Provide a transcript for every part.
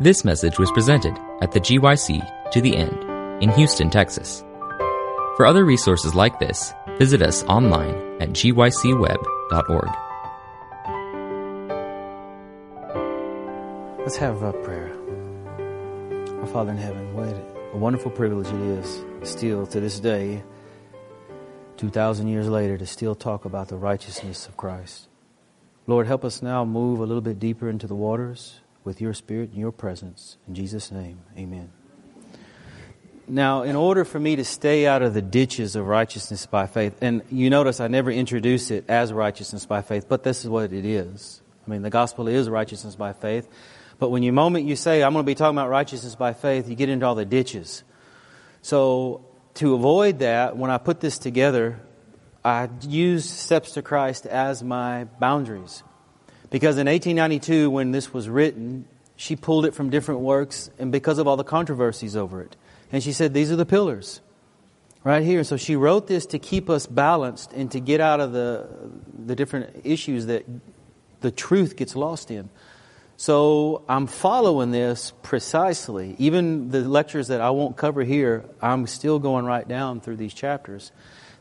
This message was presented at the GYC To The End in Houston, Texas. For other resources like this, visit us online at gycweb.org. Let's have a prayer. Our Father in heaven, what a wonderful privilege it is still to this day, 2,000 years later, to still talk about the righteousness of Christ. Lord, help us now move a little bit deeper into the waters with your Spirit and your presence. In Jesus' name, amen. Now, in order for me to stay out of the ditches of righteousness by faith, and you notice I never introduce it as righteousness by faith, but this is what it is. I mean, the gospel is righteousness by faith. But when you moment you say, I'm going to be talking about righteousness by faith, you get into all the ditches. So to avoid that, when I put this together, I used Steps to Christ as my boundaries. Because in 1892, when this was written, she pulled it from different works, and because of all the controversies over it. And she said, these are the pillars right here. So she wrote this to keep us balanced and to get out of the different issues that the truth gets lost in. So I'm following this precisely. Even the lectures that I won't cover here, I'm still going right down through these chapters.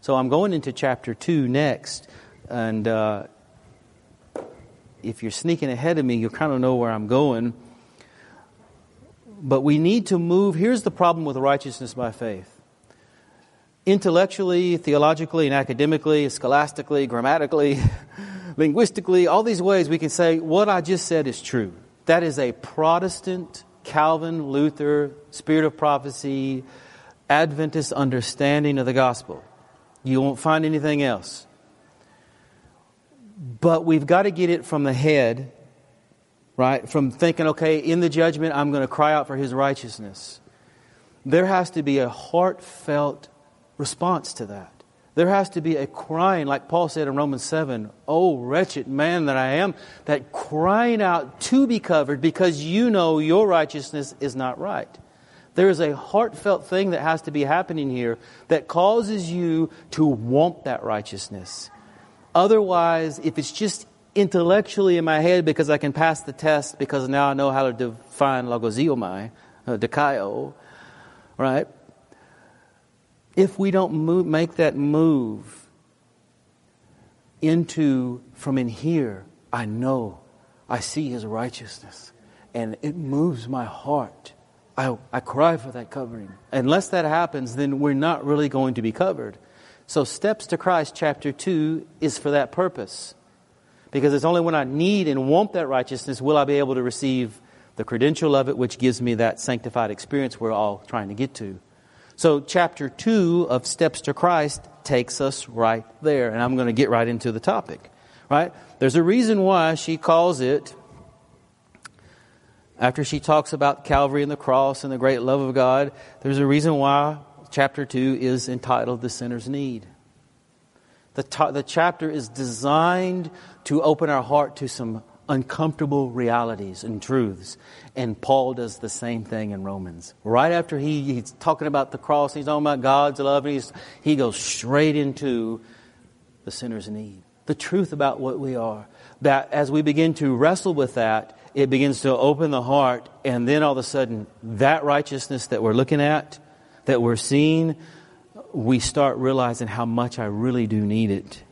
So I'm going into chapter 2 next. And if you're sneaking ahead of me, you'll kind of know where I'm going. But we need to move. Here's the problem with righteousness by faith. Intellectually, theologically, and academically, scholastically, grammatically, linguistically, all these ways we can say what I just said is true. That is a Protestant, Calvin, Luther, Spirit of Prophecy, Adventist understanding of the gospel. You won't find anything else. But we've got to get it from the head, right? From thinking, okay, in the judgment, I'm going to cry out for his righteousness. There has to be a heartfelt response to that. There has to be a crying, like Paul said in Romans 7, oh, wretched man that I am, that crying out to be covered because you know your righteousness is not right. There is a heartfelt thing that has to be happening here that causes you to want that righteousness. Otherwise, if it's just intellectually in my head because I can pass the test because now I know how to define logoziomai, dikaio, right? If we don't make that move into, from in here, I know, I see his righteousness, and it moves my heart. I cry for that covering. Unless that happens, then we're not really going to be covered. So Steps to Christ, chapter 2, is for that purpose. Because it's only when I need and want that righteousness will I be able to receive the credential of it, which gives me that sanctified experience we're all trying to get to. So chapter 2 of Steps to Christ takes us right there. And I'm going to get right into the topic, right? There's a reason why she calls it, after she talks about Calvary and the cross and the great love of God, there's a reason why chapter 2 is entitled The Sinner's Need. The chapter is designed to open our heart to some uncomfortable realities and truths. And Paul does the same thing in Romans. Right after he's talking about the cross, he's talking about God's love, and he goes straight into the sinner's need. The truth about what we are. That as we begin to wrestle with that, it begins to open the heart, and then all of a sudden, that righteousness that we're looking at, that we're seeing, we start realizing how much I really do need it.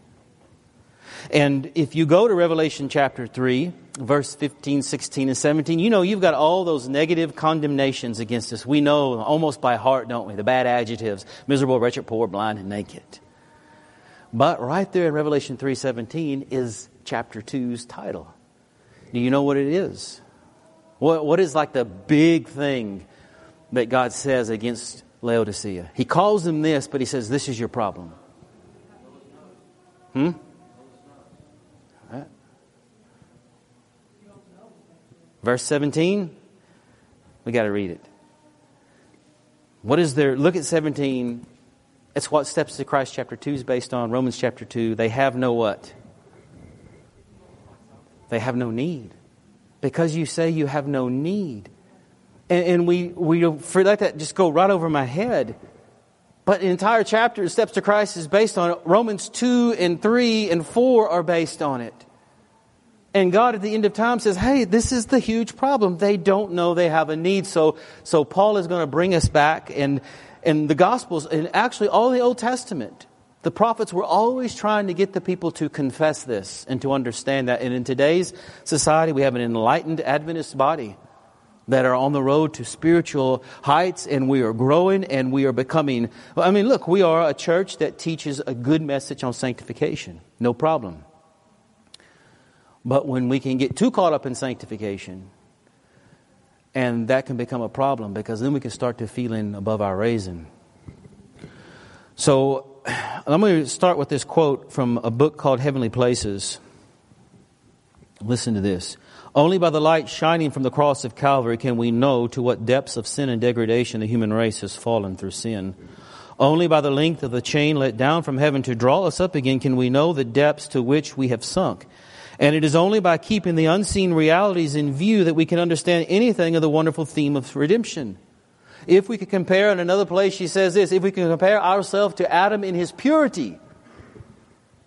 And if you go to Revelation chapter 3, verse 15, 16, and 17, you know you've got all those negative condemnations against us. We know almost by heart, don't we? The bad adjectives, miserable, wretched, poor, blind, and naked. But right there in Revelation 3:17 is chapter 2's title. Do you know what it is? What is like the big thing that God says against Laodicea? He calls them this, but he says, this is your problem. Verse 17, we got to read it. What is there? Look at 17. It's what Steps to Christ chapter 2 is based on, Romans chapter 2. They have no what? They have no need. Because you say you have no need. And we let that just go right over my head. But the entire chapter, Steps to Christ, is based on it. Romans 2 and 3 and 4 are based on it. And God at the end of time says, hey, this is the huge problem. They don't know they have a need. So Paul is going to bring us back and the Gospels and actually all the Old Testament. The prophets were always trying to get the people to confess this and to understand that. And in today's society, we have an enlightened Adventist body that are on the road to spiritual heights, and we are growing and we are becoming. I mean, look, we are a church that teaches a good message on sanctification. No problem. But when we can get too caught up in sanctification, and that can become a problem, because then we can start to feeling above our raising. So I'm going to start with this quote from a book called Heavenly Places. Listen to this. Only by the light shining from the cross of Calvary can we know to what depths of sin and degradation the human race has fallen through sin. Only by the length of the chain let down from heaven to draw us up again can we know the depths to which we have sunk. And it is only by keeping the unseen realities in view that we can understand anything of the wonderful theme of redemption. If we could compare, in another place she says this, if we can compare ourselves to Adam in his purity,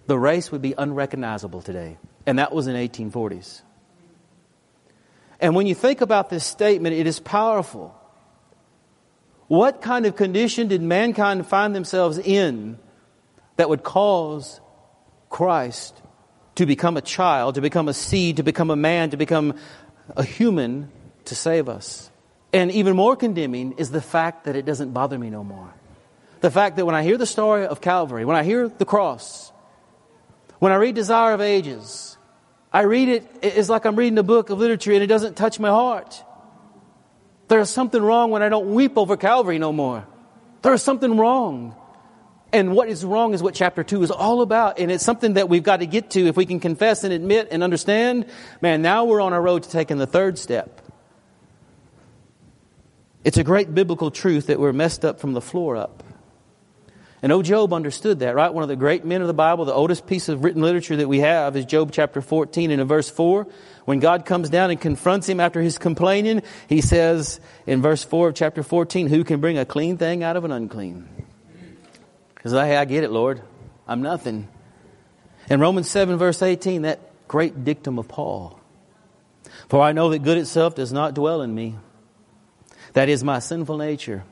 the race would be unrecognizable today. And that was in 1840s. And when you think about this statement, it is powerful. What kind of condition did mankind find themselves in that would cause Christ to become a child, to become a seed, to become a man, to become a human to save us? And even more condemning is the fact that it doesn't bother me no more. The fact that when I hear the story of Calvary, when I hear the cross, when I read Desire of Ages, I read it, it's like I'm reading a book of literature and it doesn't touch my heart. There's something wrong when I don't weep over Calvary no more. There's something wrong. And what is wrong is what chapter 2 is all about. And it's something that we've got to get to. If we can confess and admit and understand, man, now we're on our road to taking the third step. It's a great biblical truth that we're messed up from the floor up. And Job understood that, right? One of the great men of the Bible, the oldest piece of written literature that we have is Job chapter 14 and in verse 4. When God comes down and confronts him after his complaining, he says in verse 4 of chapter 14, who can bring a clean thing out of an unclean? Because I get it, Lord. I'm nothing. In Romans 7 verse 18, that great dictum of Paul. For I know that good itself does not dwell in me. That is my sinful nature.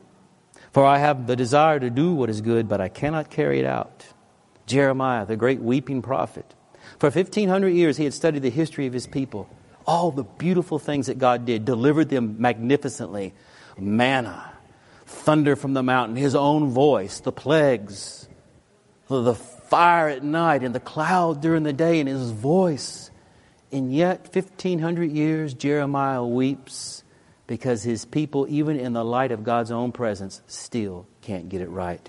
For I have the desire to do what is good, but I cannot carry it out. Jeremiah, the great weeping prophet. For 1,500 years, he had studied the history of his people. All the beautiful things that God did, delivered them magnificently. Manna, thunder from the mountain, his own voice, the plagues, the fire at night and the cloud during the day and his voice. And yet, 1,500 years, Jeremiah weeps. Because his people, even in the light of God's own presence, still can't get it right.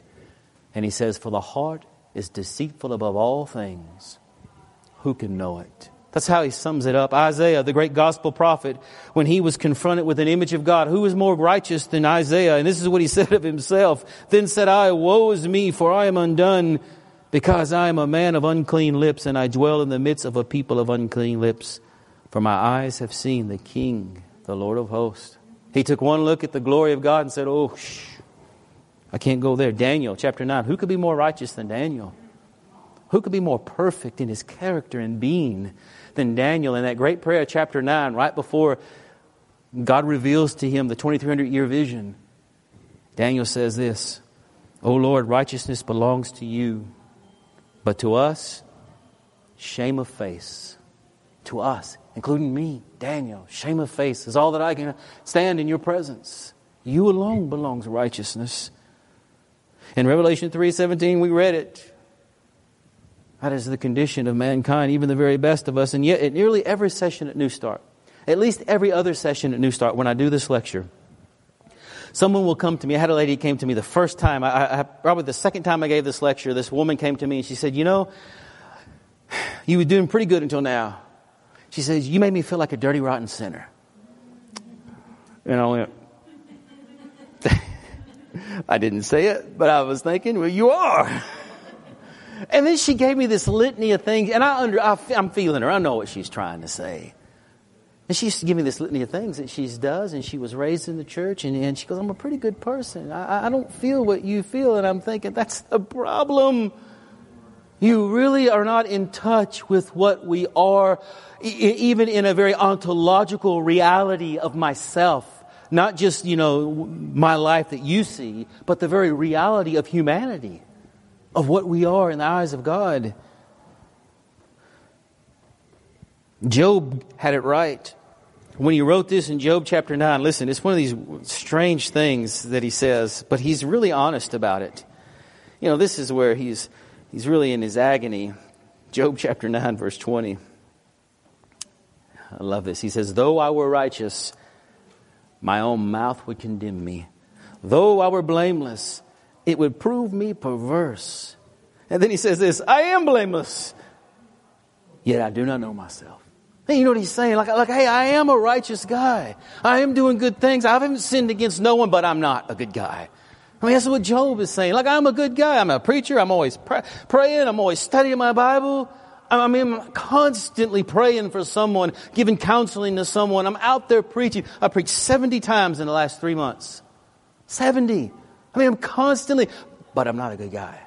And he says, for the heart is deceitful above all things. Who can know it? That's how he sums it up. Isaiah, the great gospel prophet, when he was confronted with an image of God, who is more righteous than Isaiah? And this is what he said of himself. Then said I, woe is me, for I am undone, because I am a man of unclean lips, and I dwell in the midst of a people of unclean lips. For my eyes have seen the King, the Lord of hosts. He took one look at the glory of God and said, I can't go there. Daniel chapter 9. Who could be more righteous than Daniel? Who could be more perfect in his character and being than Daniel? In that great prayer, chapter 9, right before God reveals to him the 2,300-year vision, Daniel says this, O Lord, righteousness belongs to you, but to us, shame of face. To us, including me, Daniel, shame of face is all that I can stand in your presence. You alone belongs righteousness. In Revelation 3:17, we read it. That is the condition of mankind, even the very best of us. And yet at nearly every session at Newstart, at least every other session at Newstart, when I do this lecture, someone will come to me. I had a lady who came to me the first time. Probably the second time I gave this lecture, this woman came to me and she said, you were doing pretty good until now. She says, you made me feel like a dirty, rotten sinner. And I went, I didn't say it, but I was thinking, well, you are. And then she gave me this litany of things, and I'm feeling her. I know what she's trying to say. And she used to give me this litany of things that she does, and she was raised in the church, and she goes, I'm a pretty good person. I don't feel what you feel, and I'm thinking, that's the problem. You really are not in touch with what we are, even in a very ontological reality of myself. Not just, you know, my life that you see, but the very reality of humanity, of what we are in the eyes of God. Job had it right. When he wrote this in Job chapter 9, listen, it's one of these strange things that he says, but he's really honest about it. You know, this is where he's really in his agony. Job chapter 9, verse 20. I love this. He says, though I were righteous, my own mouth would condemn me. Though I were blameless, it would prove me perverse. And then he says this, I am blameless, yet I do not know myself. Hey, you know what he's saying? Like, hey, I am a righteous guy. I am doing good things. I haven't sinned against no one, but I'm not a good guy. I mean, that's what Job is saying. Like, I'm a good guy. I'm a preacher. I'm always praying. I'm always studying my Bible. I mean, I'm constantly praying for someone, giving counseling to someone. I'm out there preaching. I preached 70 times in the last 3 months. 70. I mean, I'm constantly, but I'm not a good guy.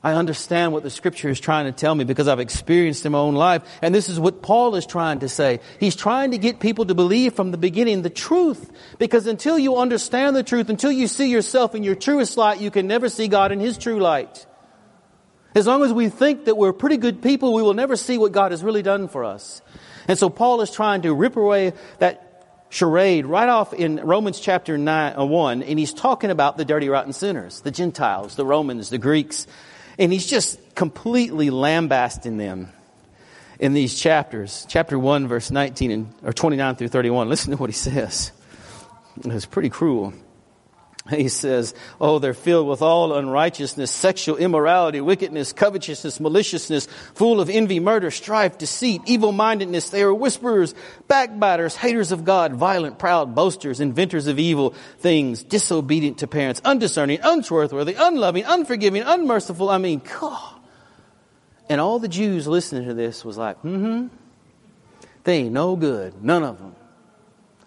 I understand what the Scripture is trying to tell me because I've experienced in my own life. And this is what Paul is trying to say. He's trying to get people to believe from the beginning the truth. Because until you understand the truth, until you see yourself in your truest light, you can never see God in His true light. As long as we think that we're pretty good people, we will never see what God has really done for us. And so Paul is trying to rip away that charade right off in Romans chapter 1. And he's talking about the dirty, rotten sinners, the Gentiles, the Romans, the Greeks. And he's just completely lambasting them in these chapters. Chapter 1, verse 19 and or 29 through 31. Listen to what he says. It's pretty cruel. He says, oh, they're filled with all unrighteousness, sexual immorality, wickedness, covetousness, maliciousness, full of envy, murder, strife, deceit, evil-mindedness. They are whisperers, backbiters, haters of God, violent, proud, boasters, inventors of evil things, disobedient to parents, undiscerning, untrustworthy, unloving, unforgiving, unmerciful. I mean, God. And all the Jews listening to this was like, they ain't no good, none of them.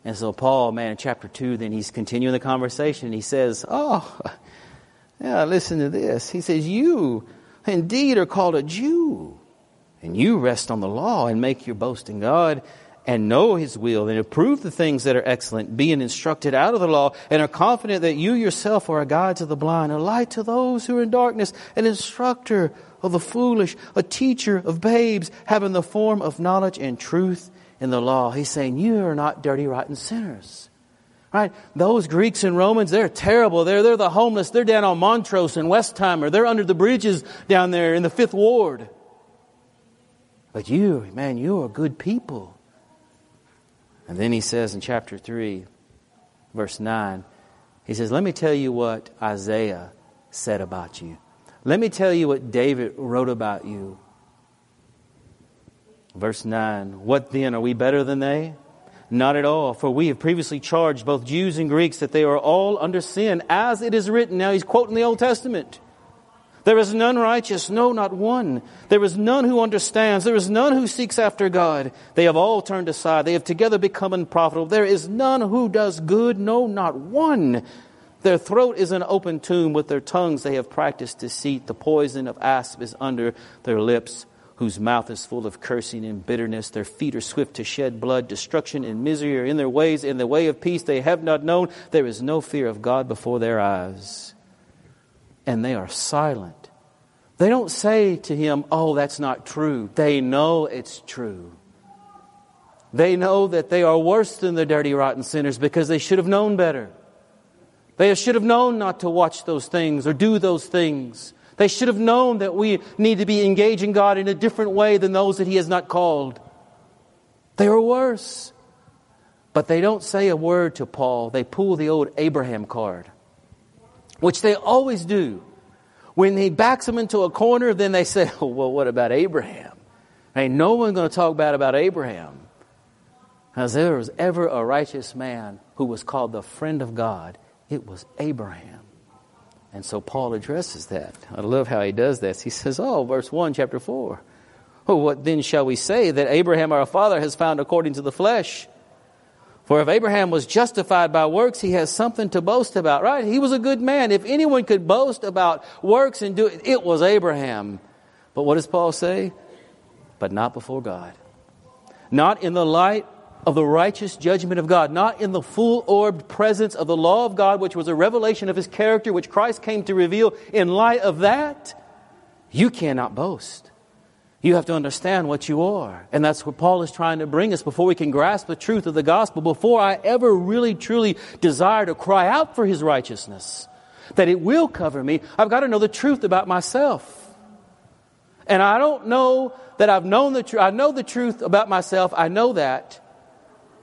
And so Paul, man, in chapter 2, then he's continuing the conversation. And he says, listen to this. He says, you indeed are called a Jew, and you rest on the law and make your boast in God and know His will and approve the things that are excellent, being instructed out of the law and are confident that you yourself are a guide to the blind, a light to those who are in darkness, an instructor of the foolish, a teacher of babes, having the form of knowledge and truth in the law. He's saying, you are not dirty, rotten sinners. Right? Those Greeks and Romans, they're terrible. They're the homeless. They're down on Montrose and Westheimer. They're under the bridges down there in the Fifth Ward. But you, man, you are good people. And then he says in chapter 3, verse 9, he says, let me tell you what Isaiah said about you. Let me tell you what David wrote about you. Verse 9, what then? Are we better than they? Not at all, for we have previously charged both Jews and Greeks that they are all under sin, as it is written. Now he's quoting the Old Testament. There is none righteous, no, not one. There is none who understands. There is none who seeks after God. They have all turned aside. They have together become unprofitable. There is none who does good, no, not one. Their throat is an open tomb. With their tongues they have practiced deceit. The poison of asp is under their lips, whose mouth is full of cursing and bitterness. Their feet are swift to shed blood. Destruction and misery are in their ways. In the way of peace they have not known. There is no fear of God before their eyes. And they are silent. They don't say to Him, oh, that's not true. They know it's true. They know that they are worse than the dirty, rotten sinners because they should have known better. They should have known not to watch those things or do those things. They should have known that we need to be engaging God in a different way than those that He has not called. They are worse. But they don't say a word to Paul. They pull the old Abraham card, which they always do. When he backs them into a corner, then they say, oh, well, what about Abraham? Ain't no one going to talk bad about Abraham. As there was ever a righteous man who was called the friend of God, it was Abraham. And so Paul addresses that. I love how he does this. He says, verse 1, chapter 4. Oh, what then shall we say that Abraham our father has found according to the flesh? For if Abraham was justified by works, he has something to boast about, right? He was a good man. If anyone could boast about works and do it, it was Abraham. But what does Paul say? But not before God. Not in the light of the righteous judgment of God, not in the full-orbed presence of the law of God, which was a revelation of His character, which Christ came to reveal. In light of that, you cannot boast. You have to understand what you are. And that's what Paul is trying to bring us before we can grasp the truth of the gospel, before I ever really, truly desire to cry out for His righteousness, that it will cover me. I've got to know the truth about myself. And I don't know that I've known the truth. I know the truth about myself. I know that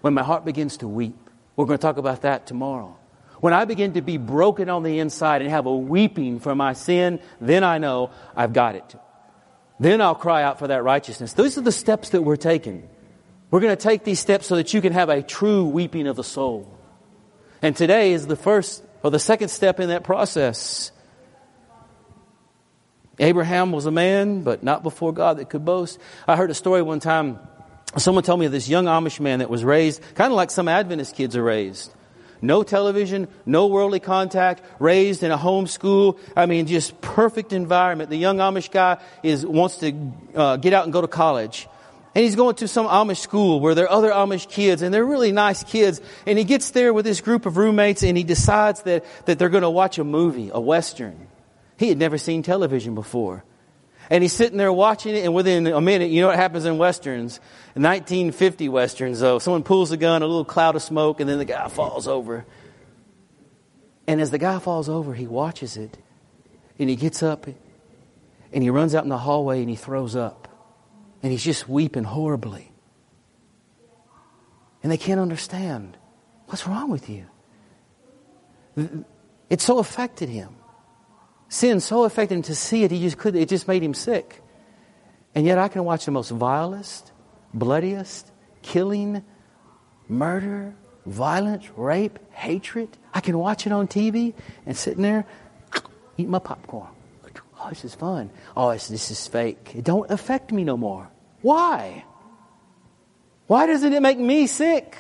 when my heart begins to weep. We're going to talk about that tomorrow. When I begin to be broken on the inside and have a weeping for my sin, then I know I've got it. Then I'll cry out for that righteousness. Those are the steps that we're taking. We're going to take these steps so that you can have a true weeping of the soul. And today is the first or the second step in that process. Abraham was a man, but not before God, that could boast. I heard a story one time. Someone told me of this young Amish man that was raised kind of like some Adventist kids are raised. No television, no worldly contact, raised in a home school. I mean, just perfect environment. The young Amish guy wants to get out and go to college. And he's going to some Amish school where there are other Amish kids, and they're really nice kids. And he gets there with this group of roommates, and he decides that they're going to watch a movie, a Western. He had never seen television before. And he's sitting there watching it, and within a minute, you know what happens in Westerns? 1950 Westerns, though. Someone pulls a gun, a little cloud of smoke, and then the guy falls over. And as the guy falls over, he watches it, and he gets up, and he runs out in the hallway, and he throws up. And he's just weeping horribly. And they can't understand. What's wrong with you? It so affected him. Sin so affected him to see it, he just couldn't. It just made him sick. And yet I can watch the most vilest, bloodiest, killing, murder, violence, rape, hatred. I can watch it on TV and sitting there, eat my popcorn. Oh, this is fun. Oh, this is fake. It don't affect me no more. Why? Why doesn't it make me sick?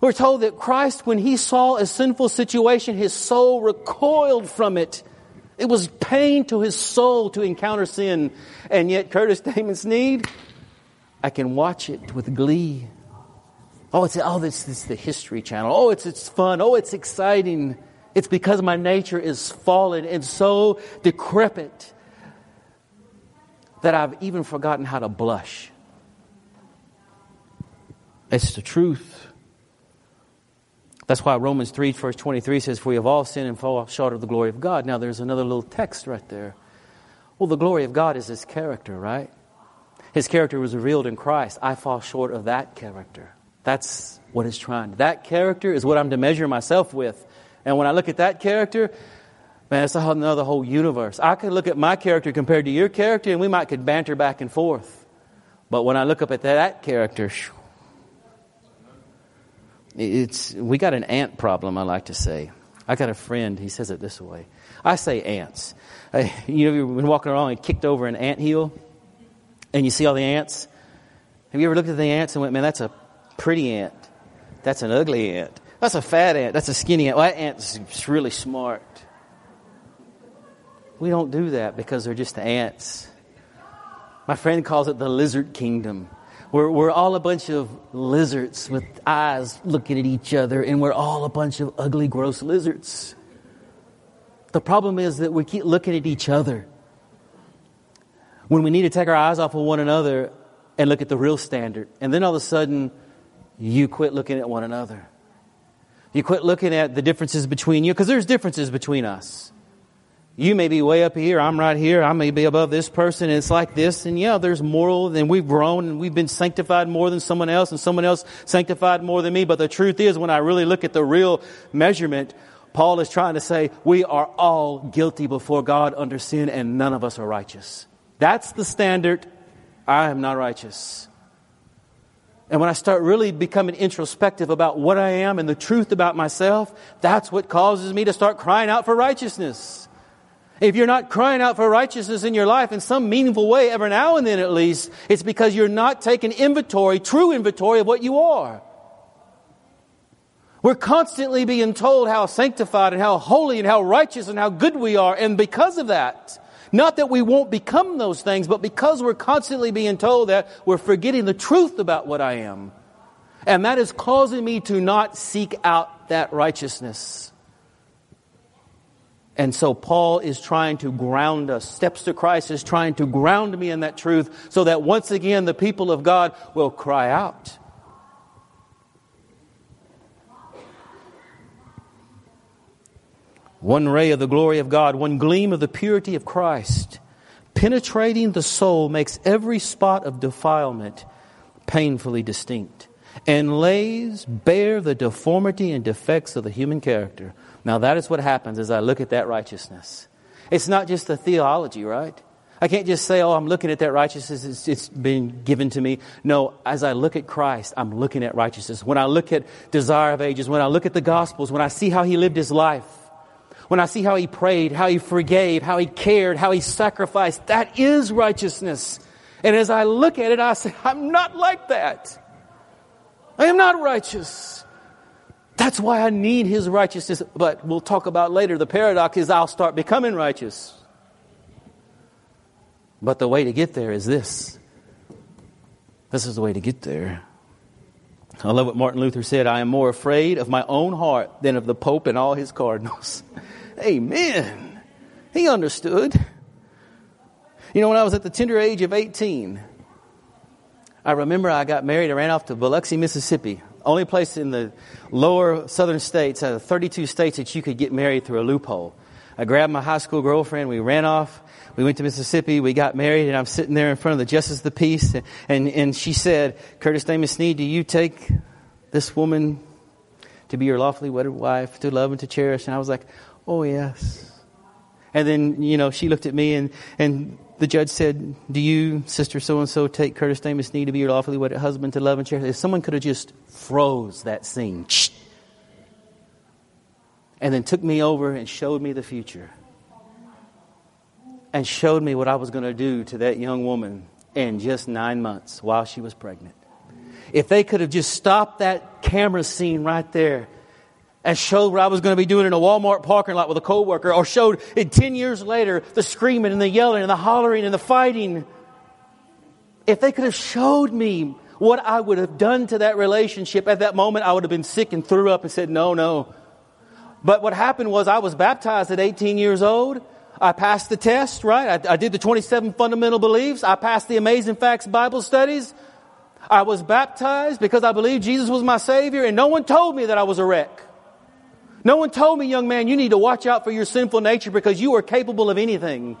We're told that Christ, when He saw a sinful situation, His soul recoiled from it. It was pain to His soul to encounter sin. And yet, Curtis Damon Snead, I can watch it with glee. Oh, it's the History Channel. Oh, it's fun. Oh, it's exciting. It's because my nature is fallen and so decrepit that I've even forgotten how to blush. It's the truth. That's why Romans 3, verse 23 says, "For we have all sinned and fall short of the glory of God." Now there's another little text right there. Well, the glory of God is His character, right? His character was revealed in Christ. I fall short of that character. That's what it's trying. That character is what I'm to measure myself with. And when I look at that character, man, it's another whole universe. I could look at my character compared to your character, and we might could banter back and forth. But when I look up at that character, we got an ant problem, I like to say. I got a friend, he says it this way. I say ants. You've been walking around and kicked over an anthill, and you see all the ants. Have you ever looked at the ants and went, man, that's a pretty ant. That's an ugly ant. That's a fat ant. That's a skinny ant. Well, that ant's really smart. We don't do that because they're just ants. My friend calls it the lizard kingdom. We're all a bunch of lizards with eyes looking at each other, and we're all a bunch of ugly, gross lizards. The problem is that we keep looking at each other when we need to take our eyes off of one another and look at the real standard. And then all of a sudden, you quit looking at one another. You quit looking at the differences between you, because there's differences between us. You may be way up here, I'm right here, I may be above this person, and it's like this, and yeah, there's moral, and we've grown, and we've been sanctified more than someone else, and someone else sanctified more than me, but the truth is, when I really look at the real measurement, Paul is trying to say, we are all guilty before God under sin, and none of us are righteous. That's the standard. I am not righteous. And when I start really becoming introspective about what I am and the truth about myself, that's what causes me to start crying out for righteousness. If you're not crying out for righteousness in your life in some meaningful way, every now and then at least, it's because you're not taking inventory, true inventory of what you are. We're constantly being told how sanctified and how holy and how righteous and how good we are. And because of that, Not that we won't become those things, but because we're constantly being told that, we're forgetting the truth about what I am. And that is causing me to not seek out that righteousness. And so Paul is trying to ground us. Steps to Christ is trying to ground me in that truth so that once again the people of God will cry out. One ray of the glory of God, one gleam of the purity of Christ, penetrating the soul, makes every spot of defilement painfully distinct and lays bare the deformity and defects of the human character. Now that is what happens as I look at that righteousness. It's not just a theology, right? I can't just say, oh, I'm looking at that righteousness, it's been given to me. No, as I look at Christ, I'm looking at righteousness. When I look at Desire of Ages, when I look at the Gospels, when I see how he lived his life, when I see how he prayed, how he forgave, how he cared, how he sacrificed, that is righteousness. And as I look at it, I say, I'm not like that. I am not righteous. That's why I need his righteousness. But we'll talk about later, the paradox is I'll start becoming righteous. But the way to get there is this. This is the way to get there. I love what Martin Luther said. I am more afraid of my own heart than of the Pope and all his cardinals. Amen. He understood. You know, when I was at the tender age of 18, I remember I got married. I ran off to Biloxi, Mississippi. Only place in the lower southern states, out of 32 states, that you could get married through a loophole. I grabbed my high school girlfriend. We ran off. We went to Mississippi. We got married, and I'm sitting there in front of the Justice of the Peace. And she said, Curtis Damon Snead, do you take this woman to be your lawfully wedded wife, to love and to cherish? And I was like, oh, yes. And then, you know, she looked at me, and the judge said, do you, sister so-and-so, take Curtis Damon Snead to be your lawfully wedded husband, to love and cherish? If someone could have just froze that scene. And then took me over and showed me the future. And showed me what I was going to do to that young woman in just 9 months while she was pregnant. If they could have just stopped that camera scene right there and showed what I was going to be doing in a Walmart parking lot with a coworker, or showed it 10 years later, the screaming and the yelling and the hollering and the fighting. If they could have showed me what I would have done to that relationship at that moment, I would have been sick and threw up and said, no. But what happened was I was baptized at 18 years old. I passed the test, right? I did the 27 fundamental beliefs. I passed the Amazing Facts Bible studies. I was baptized because I believed Jesus was my Savior, and no one told me that I was a wreck. No one told me, young man, you need to watch out for your sinful nature because you are capable of anything.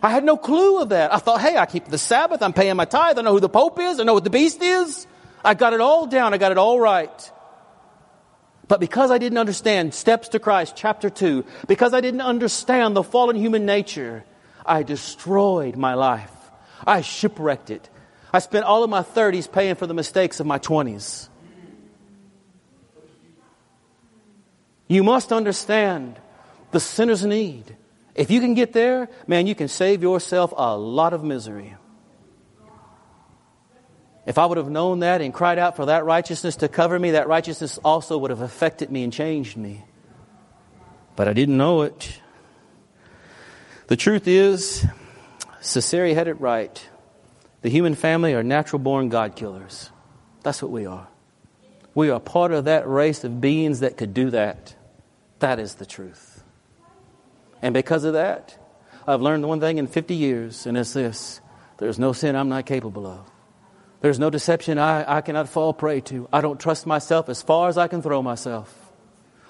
I had no clue of that. I thought, hey, I keep the Sabbath. I'm paying my tithe. I know who the Pope is. I know what the beast is. I got it all down. I got it all right. But because I didn't understand Steps to Christ, chapter 2, because I didn't understand the fallen human nature, I destroyed my life. I shipwrecked it. I spent all of my 30s paying for the mistakes of my 20s. You must understand the sinner's need. If you can get there, man, you can save yourself a lot of misery. If I would have known that and cried out for that righteousness to cover me, that righteousness also would have affected me and changed me. But I didn't know it. The truth is, Caesarea had it right. The human family are natural-born God-killers. That's what we are. We are part of that race of beings that could do that. That is the truth. And because of that, I've learned one thing in 50 years, and it's this. There's no sin I'm not capable of. There's no deception I cannot fall prey to. I don't trust myself as far as I can throw myself.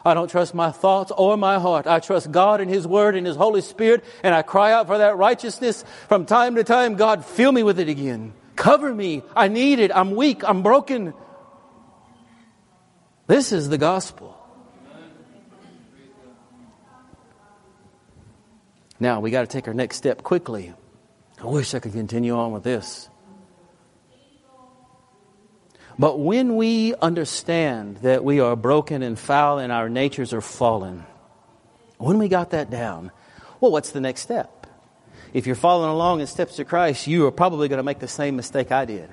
I don't trust my thoughts or my heart. I trust God and His Word and His Holy Spirit, and I cry out for that righteousness from time to time. God, fill me with it again. Cover me. I need it. I'm weak. I'm broken. This is the gospel. Now, we got to take our next step quickly. I wish I could continue on with this. But when we understand that we are broken and foul and our natures are fallen, when we got that down, well, what's the next step? If you're following along in Steps to Christ, you are probably going to make the same mistake I did.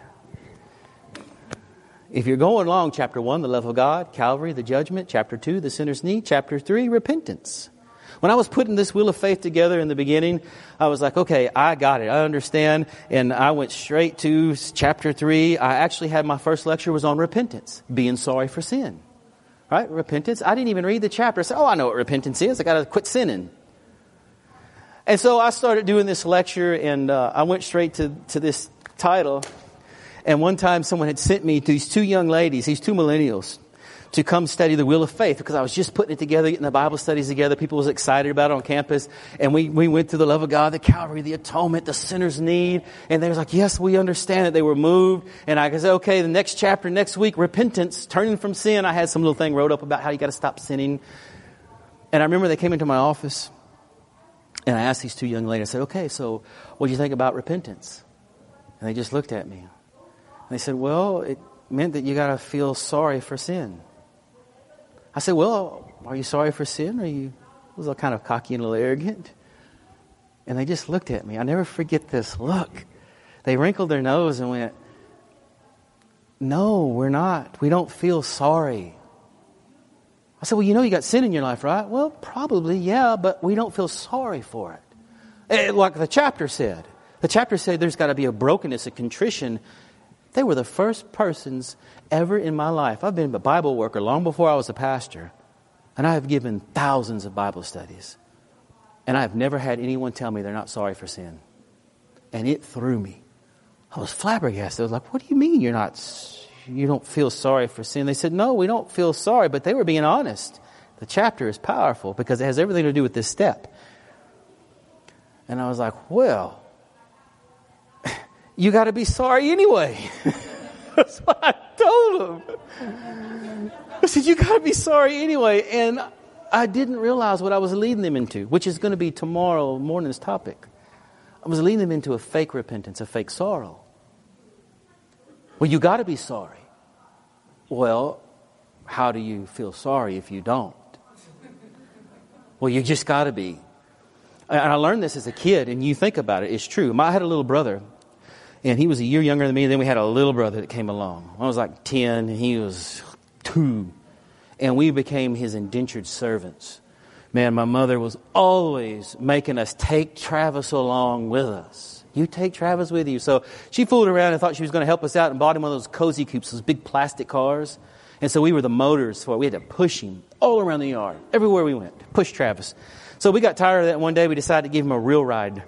If you're going along, chapter 1, the love of God, Calvary, the judgment, chapter 2, the sinner's need, chapter 3, repentance. When I was putting this wheel of faith together in the beginning, I was like, okay, I got it. I understand. And I went straight to chapter 3. I actually had my first lecture was on repentance, being sorry for sin. Right? Repentance. I didn't even read the chapter. I said, oh, I know what repentance is. I got to quit sinning. And so I started doing this lecture, and I went straight to this title. And one time someone had sent me to these two young ladies, these two millennials, to come study the wheel of faith, because I was just putting it together, getting the Bible studies together. People was excited about it on campus. And we went through the love of God, the Calvary, the atonement, the sinner's need. And they was like, yes, we understand it. They were moved. And I said, okay, the next chapter, next week, repentance, turning from sin. I had some little thing wrote up about how you got to stop sinning. And I remember they came into my office, and I asked these two young ladies, I said, okay, so what do you think about repentance? And they just looked at me. And they said, well, it meant that you got to feel sorry for sin. I said, well, are you sorry for sin? It was all kind of cocky and a little arrogant. And they just looked at me. I never forget this look. They wrinkled their nose and went, no, we're not. We don't feel sorry. I said, well, you know you got sin in your life, right? Well, probably, yeah, but we don't feel sorry for it. Like the chapter said. The chapter said there's got to be a brokenness, a contrition. They were the first persons ever in my life. I've been a Bible worker long before I was a pastor. And I have given thousands of Bible studies. And I have never had anyone tell me they're not sorry for sin. And it threw me. I was flabbergasted. I was like, what do you mean you don't feel sorry for sin? They said, no, we don't feel sorry. But they were being honest. The chapter is powerful because it has everything to do with this step. And I was like, well, you got to be sorry anyway. That's what I told them. I said, you got to be sorry anyway. And I didn't realize what I was leading them into, which is going to be tomorrow morning's topic. I was leading them into a fake repentance, a fake sorrow. Well, you got to be sorry. Well, how do you feel sorry if you don't? Well, you just got to be. And I learned this as a kid, and you think about it, it's true. I had a little brother. And he was a year younger than me. Then we had a little brother that came along. I was like 10. He was 2. And we became his indentured servants. Man, my mother was always making us take Travis along with us. You take Travis with you. So she fooled around and thought she was going to help us out and bought him one of those cozy coupes, those big plastic cars. And so we were the motors for it. We had to push him all around the yard, everywhere we went, push Travis. So we got tired of that. One day we decided to give him a real ride.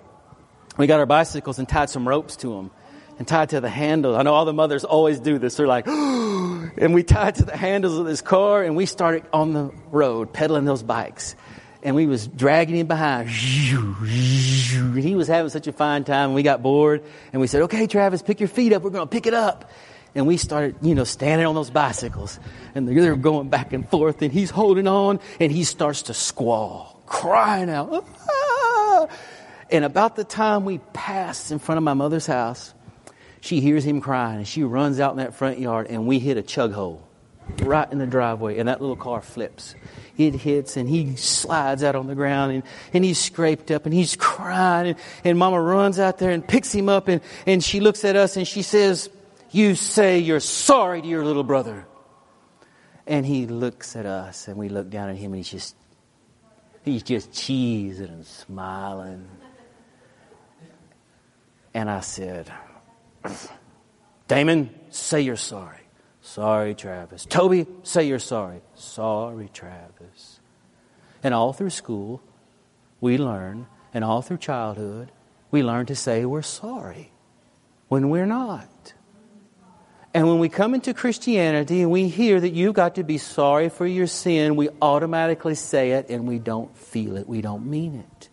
We got our bicycles and tied some ropes to them. And tied to the handle. I know all the mothers always do this. They're like, oh, and we tied to the handles of this car. And we started on the road pedaling those bikes. And we was dragging him behind. And he was having such a fine time. And we got bored. And we said, okay, Travis, pick your feet up. We're going to pick it up. And we started, standing on those bicycles. And they're going back and forth. And he's holding on. And he starts to squall, crying out. Ah! And about the time we passed in front of my mother's house, she hears him crying, and she runs out in that front yard, and we hit a chug hole right in the driveway, and that little car flips. It hits, and he slides out on the ground, and he's scraped up, and he's crying, and Mama runs out there and picks him up, and she looks at us, and she says, you say you're sorry to your little brother. And he looks at us, and we look down at him, and he's just cheesing and smiling. And I said, Damon, say you're sorry. Sorry, Travis. Toby, say you're sorry. Sorry, Travis. And all through school, we learn, and all through childhood, we learn to say we're sorry when we're not. And when we come into Christianity and we hear that you've got to be sorry for your sin, we automatically say it and we don't feel it. We don't mean it.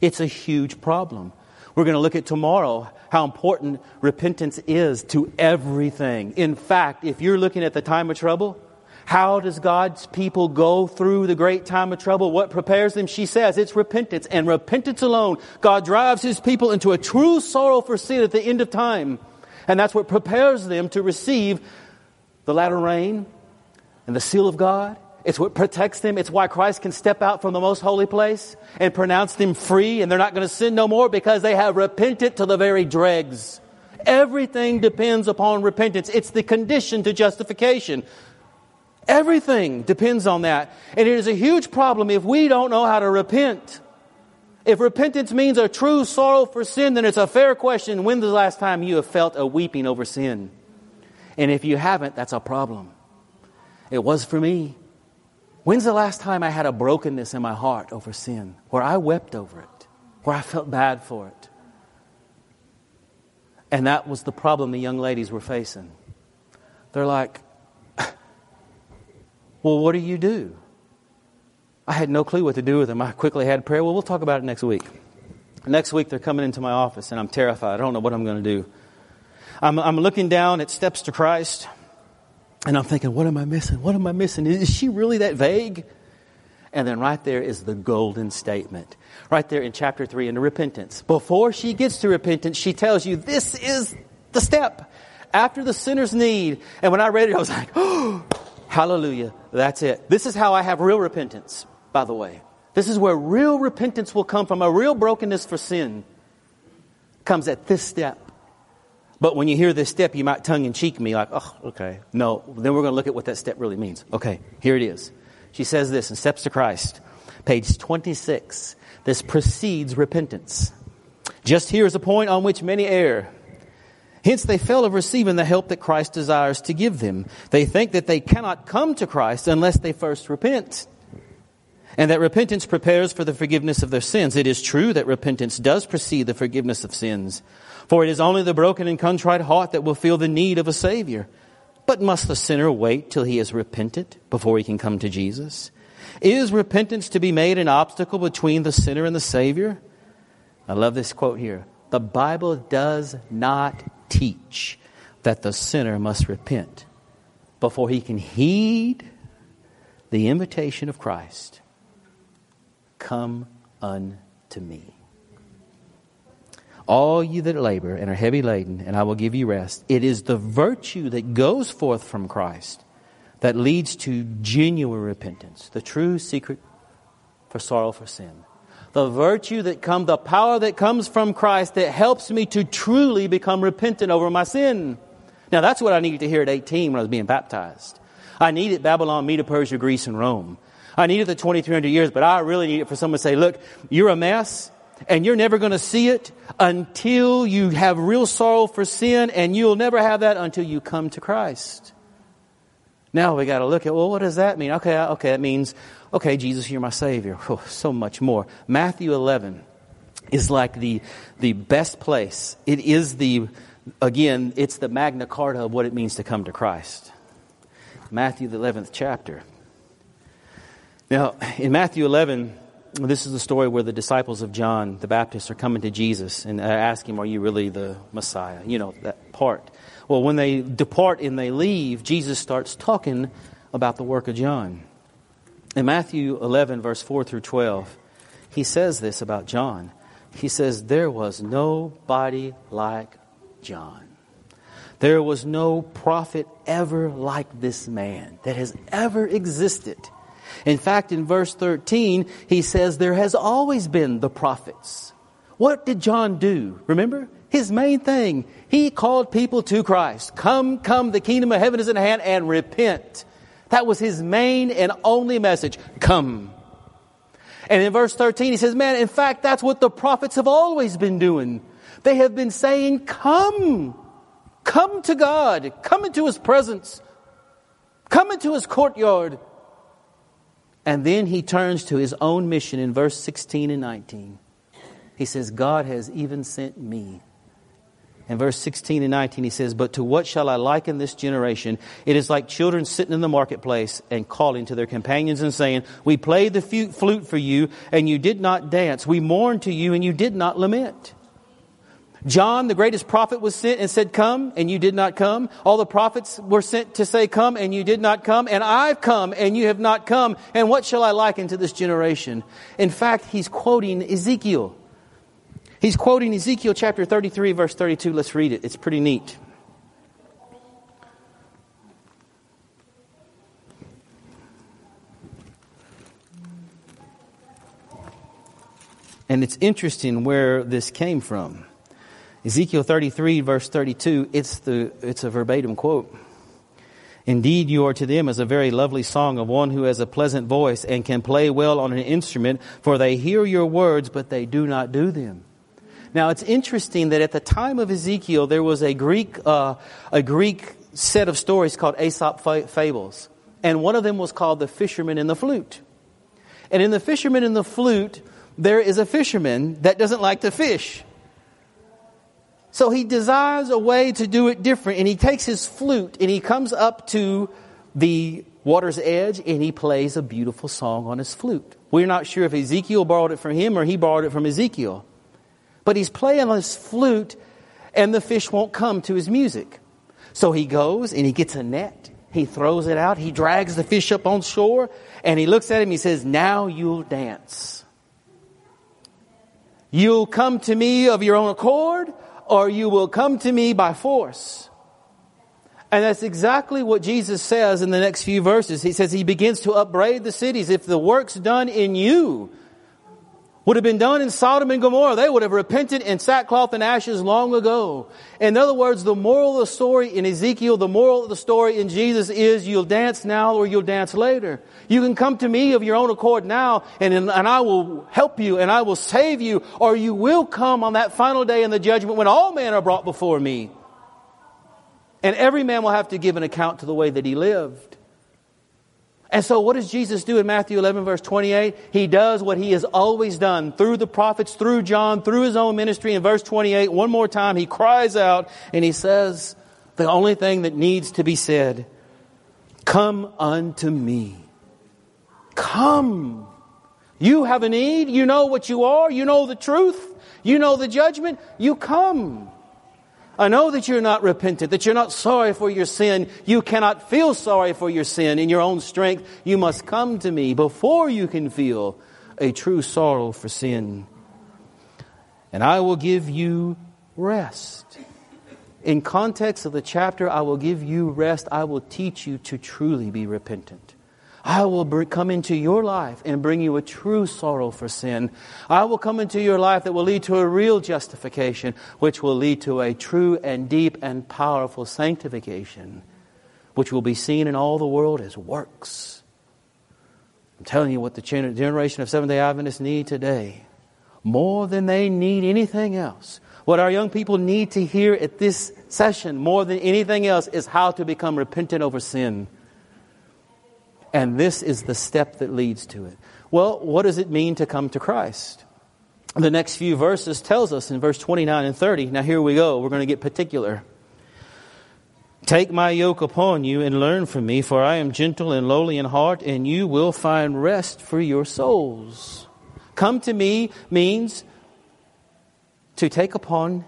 It's a huge problem. We're going to look at tomorrow how important repentance is to everything. In fact, if you're looking at the time of trouble, how does God's people go through the great time of trouble? What prepares them? She says it's repentance, and repentance alone. God drives His people into a true sorrow for sin at the end of time. And that's what prepares them to receive the latter rain and the seal of God. It's what protects them. It's why Christ can step out from the most holy place and pronounce them free, and they're not going to sin no more because they have repented to the very dregs. Everything depends upon repentance. It's the condition to justification. Everything depends on that. And it is a huge problem if we don't know how to repent. If repentance means a true sorrow for sin, then it's a fair question. When was the last time you have felt a weeping over sin? And if you haven't, that's a problem. It was for me. When's the last time I had a brokenness in my heart over sin, where I wept over it, where I felt bad for it? And that was the problem the young ladies were facing. They're like, well, what do you do? I had no clue what to do with them. I quickly had prayer. Well, we'll talk about it next week. Next week, they're coming into my office, and I'm terrified. I don't know what I'm going to do. I'm looking down at Steps to Christ, and I'm thinking, what am I missing? What am I missing? Is she really that vague? And then right there is the golden statement. Right there in chapter 3 into repentance. Before she gets to repentance, she tells you, this is the step after the sinner's need. And when I read it, I was like, oh, hallelujah, that's it. This is how I have real repentance, by the way. This is where real repentance will come from. A real brokenness for sin comes at this step. But when you hear this step, you might tongue-in-cheek me like, oh, okay. No, then we're going to look at what that step really means. Okay, here it is. She says this in Steps to Christ, page 26. This precedes repentance. Just here is a point on which many err. Hence, they fail of receiving the help that Christ desires to give them. They think that they cannot come to Christ unless they first repent, and that repentance prepares for the forgiveness of their sins. It is true that repentance does precede the forgiveness of sins, for it is only the broken and contrite heart that will feel the need of a Savior. But must the sinner wait till he has repented before he can come to Jesus? Is repentance to be made an obstacle between the sinner and the Savior? I love this quote here. The Bible does not teach that the sinner must repent before he can heed the invitation of Christ. Come unto me, all you that labor and are heavy laden, and I will give you rest. It is the virtue that goes forth from Christ that leads to genuine repentance, the true secret for sorrow for sin. The virtue that comes, the power that comes from Christ that helps me to truly become repentant over my sin. Now, that's what I needed to hear at 18 when I was being baptized. I needed Babylon, Medo-Persia, Greece, and Rome. I needed the 2,300 years, but I really needed for someone to say, look, you're a mess, and you're never going to see it until you have real sorrow for sin, and you'll never have that until you come to Christ. Now we got to look at, well, what does that mean? Okay, that means, okay, Jesus, you're my Savior. Oh, so much more. Matthew 11 is like the best place. It is it's the Magna Carta of what it means to come to Christ. Matthew the 11th chapter. Now, in Matthew 11, this is the story where the disciples of John the Baptist are coming to Jesus and ask him, are you really the Messiah? You know, that part. Well, when they depart and they leave, Jesus starts talking about the work of John. In Matthew 11, verse 4 through 12, he says this about John. He says, there was nobody like John. There was no prophet ever like this man that has ever existed. In fact, in verse 13, he says there has always been the prophets. What did John do? Remember? His main thing. He called people to Christ. Come, come, the kingdom of heaven is at hand, and repent. That was his main and only message. Come. And in verse 13, he says, man, in fact, that's what the prophets have always been doing. They have been saying, come. Come to God. Come into his presence. Come into his courtyard. And then he turns to his own mission in verse 16 and 19. He says, God has even sent me. In verse 16 and 19, he says, but to what shall I liken this generation? It is like children sitting in the marketplace and calling to their companions and saying, we played the flute for you and you did not dance. We mourned to you and you did not lament. John, the greatest prophet, was sent and said, come, and you did not come. All the prophets were sent to say, come, and you did not come. And I've come, and you have not come. And what shall I liken to this generation? In fact, he's quoting Ezekiel. He's quoting Ezekiel chapter 33, verse 32. Let's read it. It's pretty neat. And it's interesting where this came from. Ezekiel 33, verse 32, it's a verbatim quote. Indeed, you are to them as a very lovely song of one who has a pleasant voice and can play well on an instrument, for they hear your words, but they do not do them. Now, it's interesting that at the time of Ezekiel, there was a Greek set of stories called Aesop fables. And one of them was called The Fisherman and the Flute. And in The Fisherman and the Flute, there is a fisherman that doesn't like to fish. So he desires a way to do it different, and he takes his flute and he comes up to the water's edge and he plays a beautiful song on his flute. We're not sure if Ezekiel borrowed it from him or he borrowed it from Ezekiel. But he's playing on his flute and the fish won't come to his music. So he goes and he gets a net. He throws it out. He drags the fish up on shore and he looks at him. He says, "Now you'll dance. You'll come to me of your own accord, or you will come to me by force." And that's exactly what Jesus says in the next few verses. He says he begins to upbraid the cities. If the works done in you would have been done in Sodom and Gomorrah, they would have repented in sackcloth and ashes long ago. In other words, the moral of the story in Ezekiel, the moral of the story in Jesus is you'll dance now or you'll dance later. You can come to me of your own accord now and I will help you and I will save you, or you will come on that final day in the judgment when all men are brought before me. And every man will have to give an account to the way that he lived. And so what does Jesus do in Matthew 11, verse 28? He does what he has always done through the prophets, through John, through his own ministry. In verse 28, one more time, he cries out and he says the only thing that needs to be said. Come unto me. Come. You have a need. You know what you are. You know the truth. You know the judgment. You come. I know that you're not repentant, that you're not sorry for your sin. You cannot feel sorry for your sin in your own strength. You must come to me before you can feel a true sorrow for sin. And I will give you rest. In context of the chapter, I will give you rest. I will teach you to truly be repentant. I will come into your life and bring you a true sorrow for sin. I will come into your life that will lead to a real justification, which will lead to a true and deep and powerful sanctification, which will be seen in all the world as works. I'm telling you what the generation of Seventh-day Adventists need today, more than they need anything else. What our young people need to hear at this session, more than anything else, is how to become repentant over sin. And this is the step that leads to it. Well, what does it mean to come to Christ? The next few verses tells us in verse 29 and 30. Now here we go. We're going to get particular. Take my yoke upon you and learn from me, for I am gentle and lowly in heart, and you will find rest for your souls. Come to me means to take upon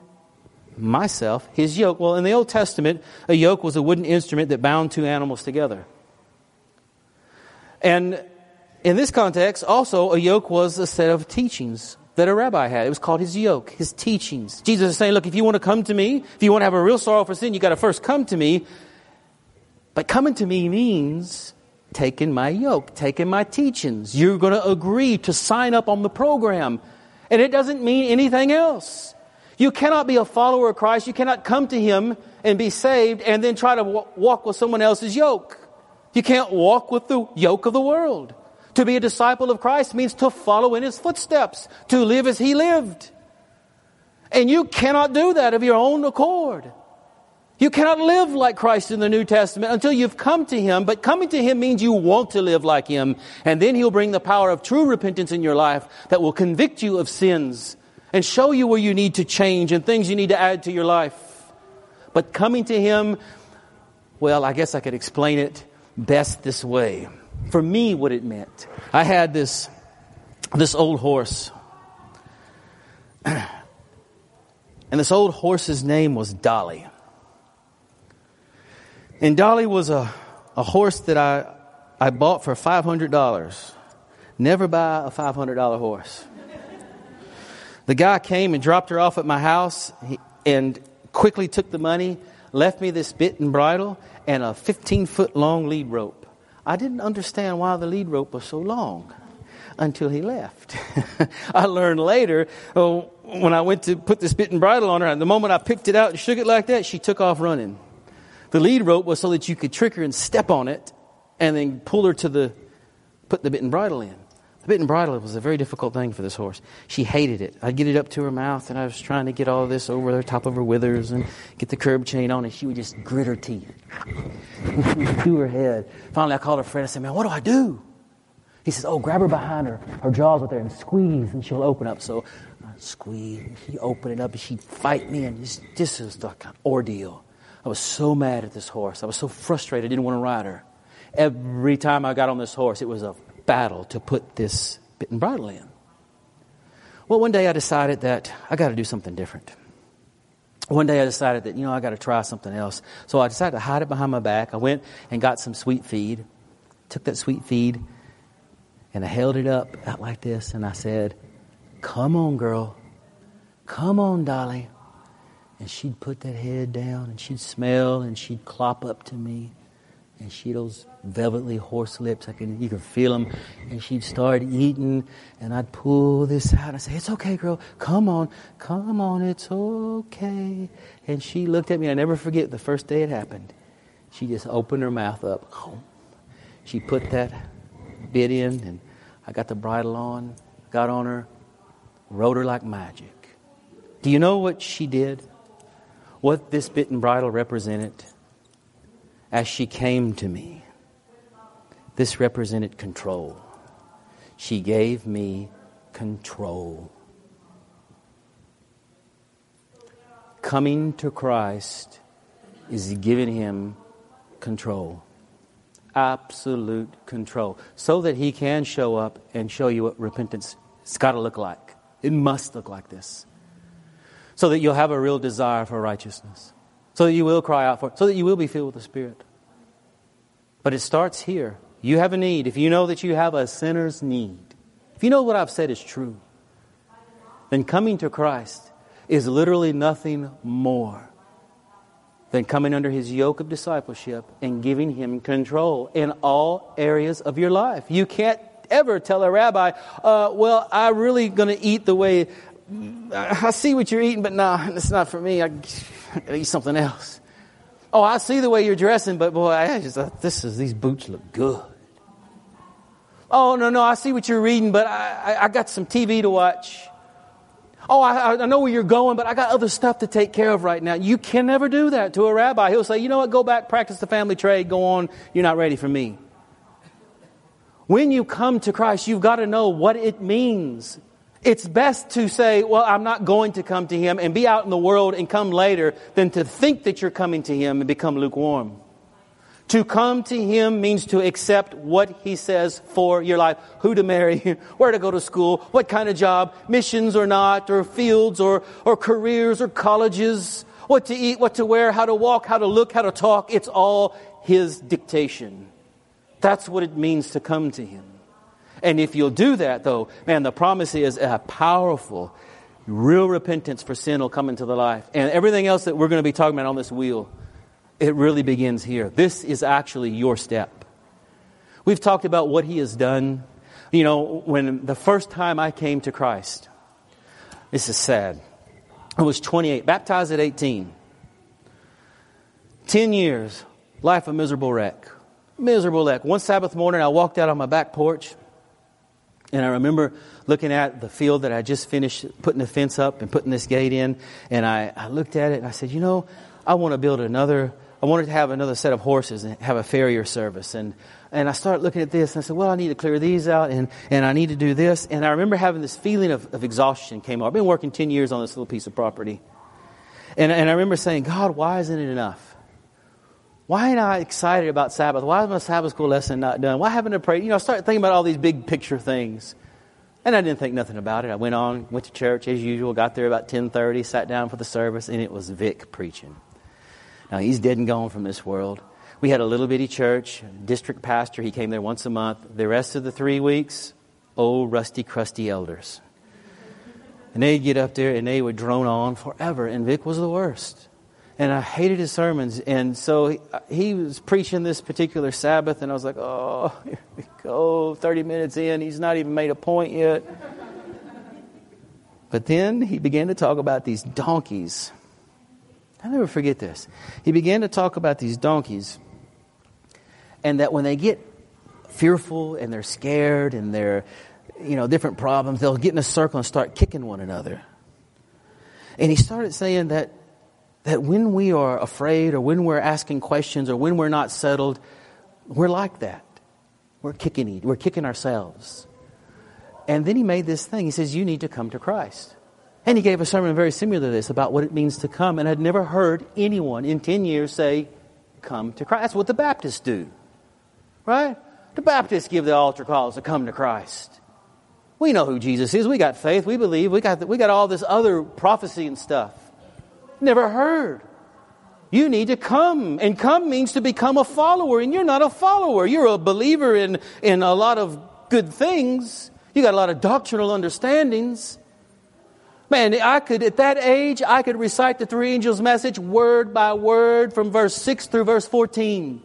myself his yoke. Well, in the Old Testament, a yoke was a wooden instrument that bound two animals together. And in this context, also, a yoke was a set of teachings that a rabbi had. It was called his yoke, his teachings. Jesus is saying, look, if you want to come to me, if you want to have a real sorrow for sin, you got to first come to me. But coming to me means taking my yoke, taking my teachings. You're going to agree to sign up on the program. And it doesn't mean anything else. You cannot be a follower of Christ. You cannot come to him and be saved and then try to walk with someone else's yoke. You can't walk with the yoke of the world. To be a disciple of Christ means to follow in his footsteps, to live as he lived. And you cannot do that of your own accord. You cannot live like Christ in the New Testament until you've come to him. But coming to him means you want to live like him. And then he'll bring the power of true repentance in your life that will convict you of sins and show you where you need to change and things you need to add to your life. But coming to him, well, I guess I could explain it best this way. For me, what it meant, I had this old horse. And this old horse's name was Dolly. And Dolly was a horse that I bought for $500. Never buy a $500 horse. The guy came and dropped her off at my house and quickly took the money, left me this bit and bridle and a 15-foot long lead rope. I didn't understand why the lead rope was so long until he left. I learned later, when I went to put this bit and bridle on her, and the moment I picked it out and shook it like that, she took off running. The lead rope was so that you could trick her and step on it and then pull her to put the bit and bridle in. The bit and bridle was a very difficult thing for this horse. She hated it. I'd get it up to her mouth, and I was trying to get all of this over the top of her withers and get the curb chain on, and she would just grit her teeth. She would do her head. Finally, I called her friend. I said, man, what do I do? He says, oh, grab her behind her. Her jaw's right there, and squeeze, and she'll open up. So I squeeze, and she'd open it up, and she'd fight me, and this was the kind of ordeal. I was so mad at this horse. I was so frustrated. I didn't want to ride her. Every time I got on this horse, it was a battle to put this bit and bridle in. Well, one day I decided that I got to do something different. One day I decided that, I got to try something else. So I decided to hide it behind my back. I went and got some sweet feed, took that sweet feed, and I held it up out like this, and I said, come on, girl. Come on, Dolly. And she'd put that head down, and she'd smell, and she'd clop up to me. And she had those velvety horse lips. You could feel them. And she'd start eating. And I'd pull this out. I'd say, it's okay, girl. Come on. Come on. It's okay. And she looked at me. I never forget the first day it happened. She just opened her mouth up. She put that bit in. And I got the bridle on. Got on her. Rode her like magic. Do you know what she did? What this bit and bridle represented? As she came to me, this represented control. She gave me control. Coming to Christ is giving him control. Absolute control. So that he can show up and show you what repentance has got to look like. It must look like this. So that you'll have a real desire for righteousness. So that you will cry out for it. So that you will be filled with the Spirit. But it starts here. You have a need. If you know that you have a sinner's need. If you know what I've said is true. Then coming to Christ is literally nothing more than coming under his yoke of discipleship and giving him control in all areas of your life. You can't ever tell a rabbi, I'm really going to eat the way... I see what you're eating, but it's not for me. I gotta eat something else. Oh, I see the way you're dressing, but boy, these boots look good. Oh, no, I see what you're reading, but I got some TV to watch. Oh, I know where you're going, but I got other stuff to take care of right now. You can never do that to a rabbi. He'll say, you know what, go back, practice the family trade, go on. You're not ready for me. When you come to Christ, you've got to know what it means. It's best to say, I'm not going to come to him and be out in the world and come later than to think that you're coming to him and become lukewarm. To come to him means to accept what he says for your life. Who to marry, where to go to school, what kind of job, missions or not, or fields or careers or colleges, what to eat, what to wear, how to walk, how to look, how to talk. It's all his dictation. That's what it means to come to him. And if you'll do that, though, the promise is a powerful, real repentance for sin will come into the life. And everything else that we're going to be talking about on this wheel, it really begins here. This is actually your step. We've talked about what he has done. When the first time I came to Christ, this is sad. I was 28, baptized at 18. 10 years, life a miserable wreck. Miserable wreck. One Sabbath morning, I walked out on my back porch. And I remember looking at the field that I just finished putting the fence up and putting this gate in. And I looked at it and I said, I want to build I wanted to have another set of horses and have a farrier service. And I started looking at this and I said, I need to clear these out and I need to do this. And I remember having this feeling of exhaustion came up. I've been working 10 years on this little piece of property. And I remember saying, God, why isn't it enough? Why am I excited about Sabbath? Why is my Sabbath school lesson not done? Why haven't I prayed? I started thinking about all these big picture things. And I didn't think nothing about it. I went to church as usual, got there about 10:30, sat down for the service, and it was Vic preaching. Now, he's dead and gone from this world. We had a little bitty church, district pastor. He came there once a month. The rest of the 3 weeks, old, rusty, crusty elders. And they'd get up there, and they would drone on forever, and Vic was the worst. And I hated his sermons. And so he was preaching this particular Sabbath. And I was like, oh, here we go. 30 minutes in. He's not even made a point yet. But then he began to talk about these donkeys. I'll never forget this. He began to talk about these donkeys, and that when they get fearful and they're scared and they're, you know, different problems, they'll get in a circle and start kicking one another. And he started saying that when we are afraid or when we're asking questions or when we're not settled, we're like that. We're kicking ourselves. And then he made this thing. He says, you need to come to Christ. And he gave a sermon very similar to this about what it means to come. And I'd never heard anyone in 10 years say, come to Christ. That's what the Baptists do, right? The Baptists give the altar calls to come to Christ. We know who Jesus is. We got faith. We believe. We got all this other prophecy and stuff. Never heard. You need to come. And come means to become a follower. And you're not a follower. You're a believer in a lot of good things. You got a lot of doctrinal understandings. Man, at that age, I could recite the three angels' message word by word from verse 6 through verse 14.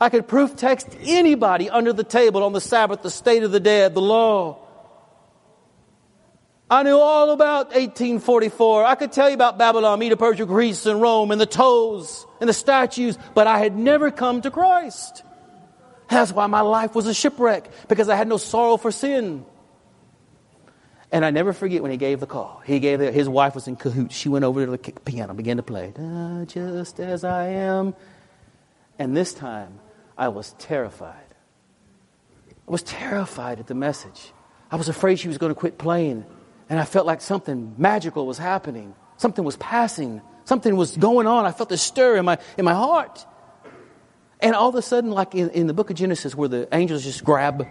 I could proof text anybody under the table on the Sabbath, the state of the dead, the law. I knew all about 1844. I could tell you about Babylon, Medo-Persia, Greece, and Rome, and the toes, and the statues, but I had never come to Christ. That's why my life was a shipwreck, because I had no sorrow for sin. And I never forget when he gave the call. His wife was in cahoots. She went over to the piano, began to play, just as I am. And this time, I was terrified. I was terrified at the message. I was afraid she was going to quit playing. And I felt like something magical was happening. Something was passing. Something was going on. I felt a stir in my heart. And all of a sudden, like in the book of Genesis, where the angels just grab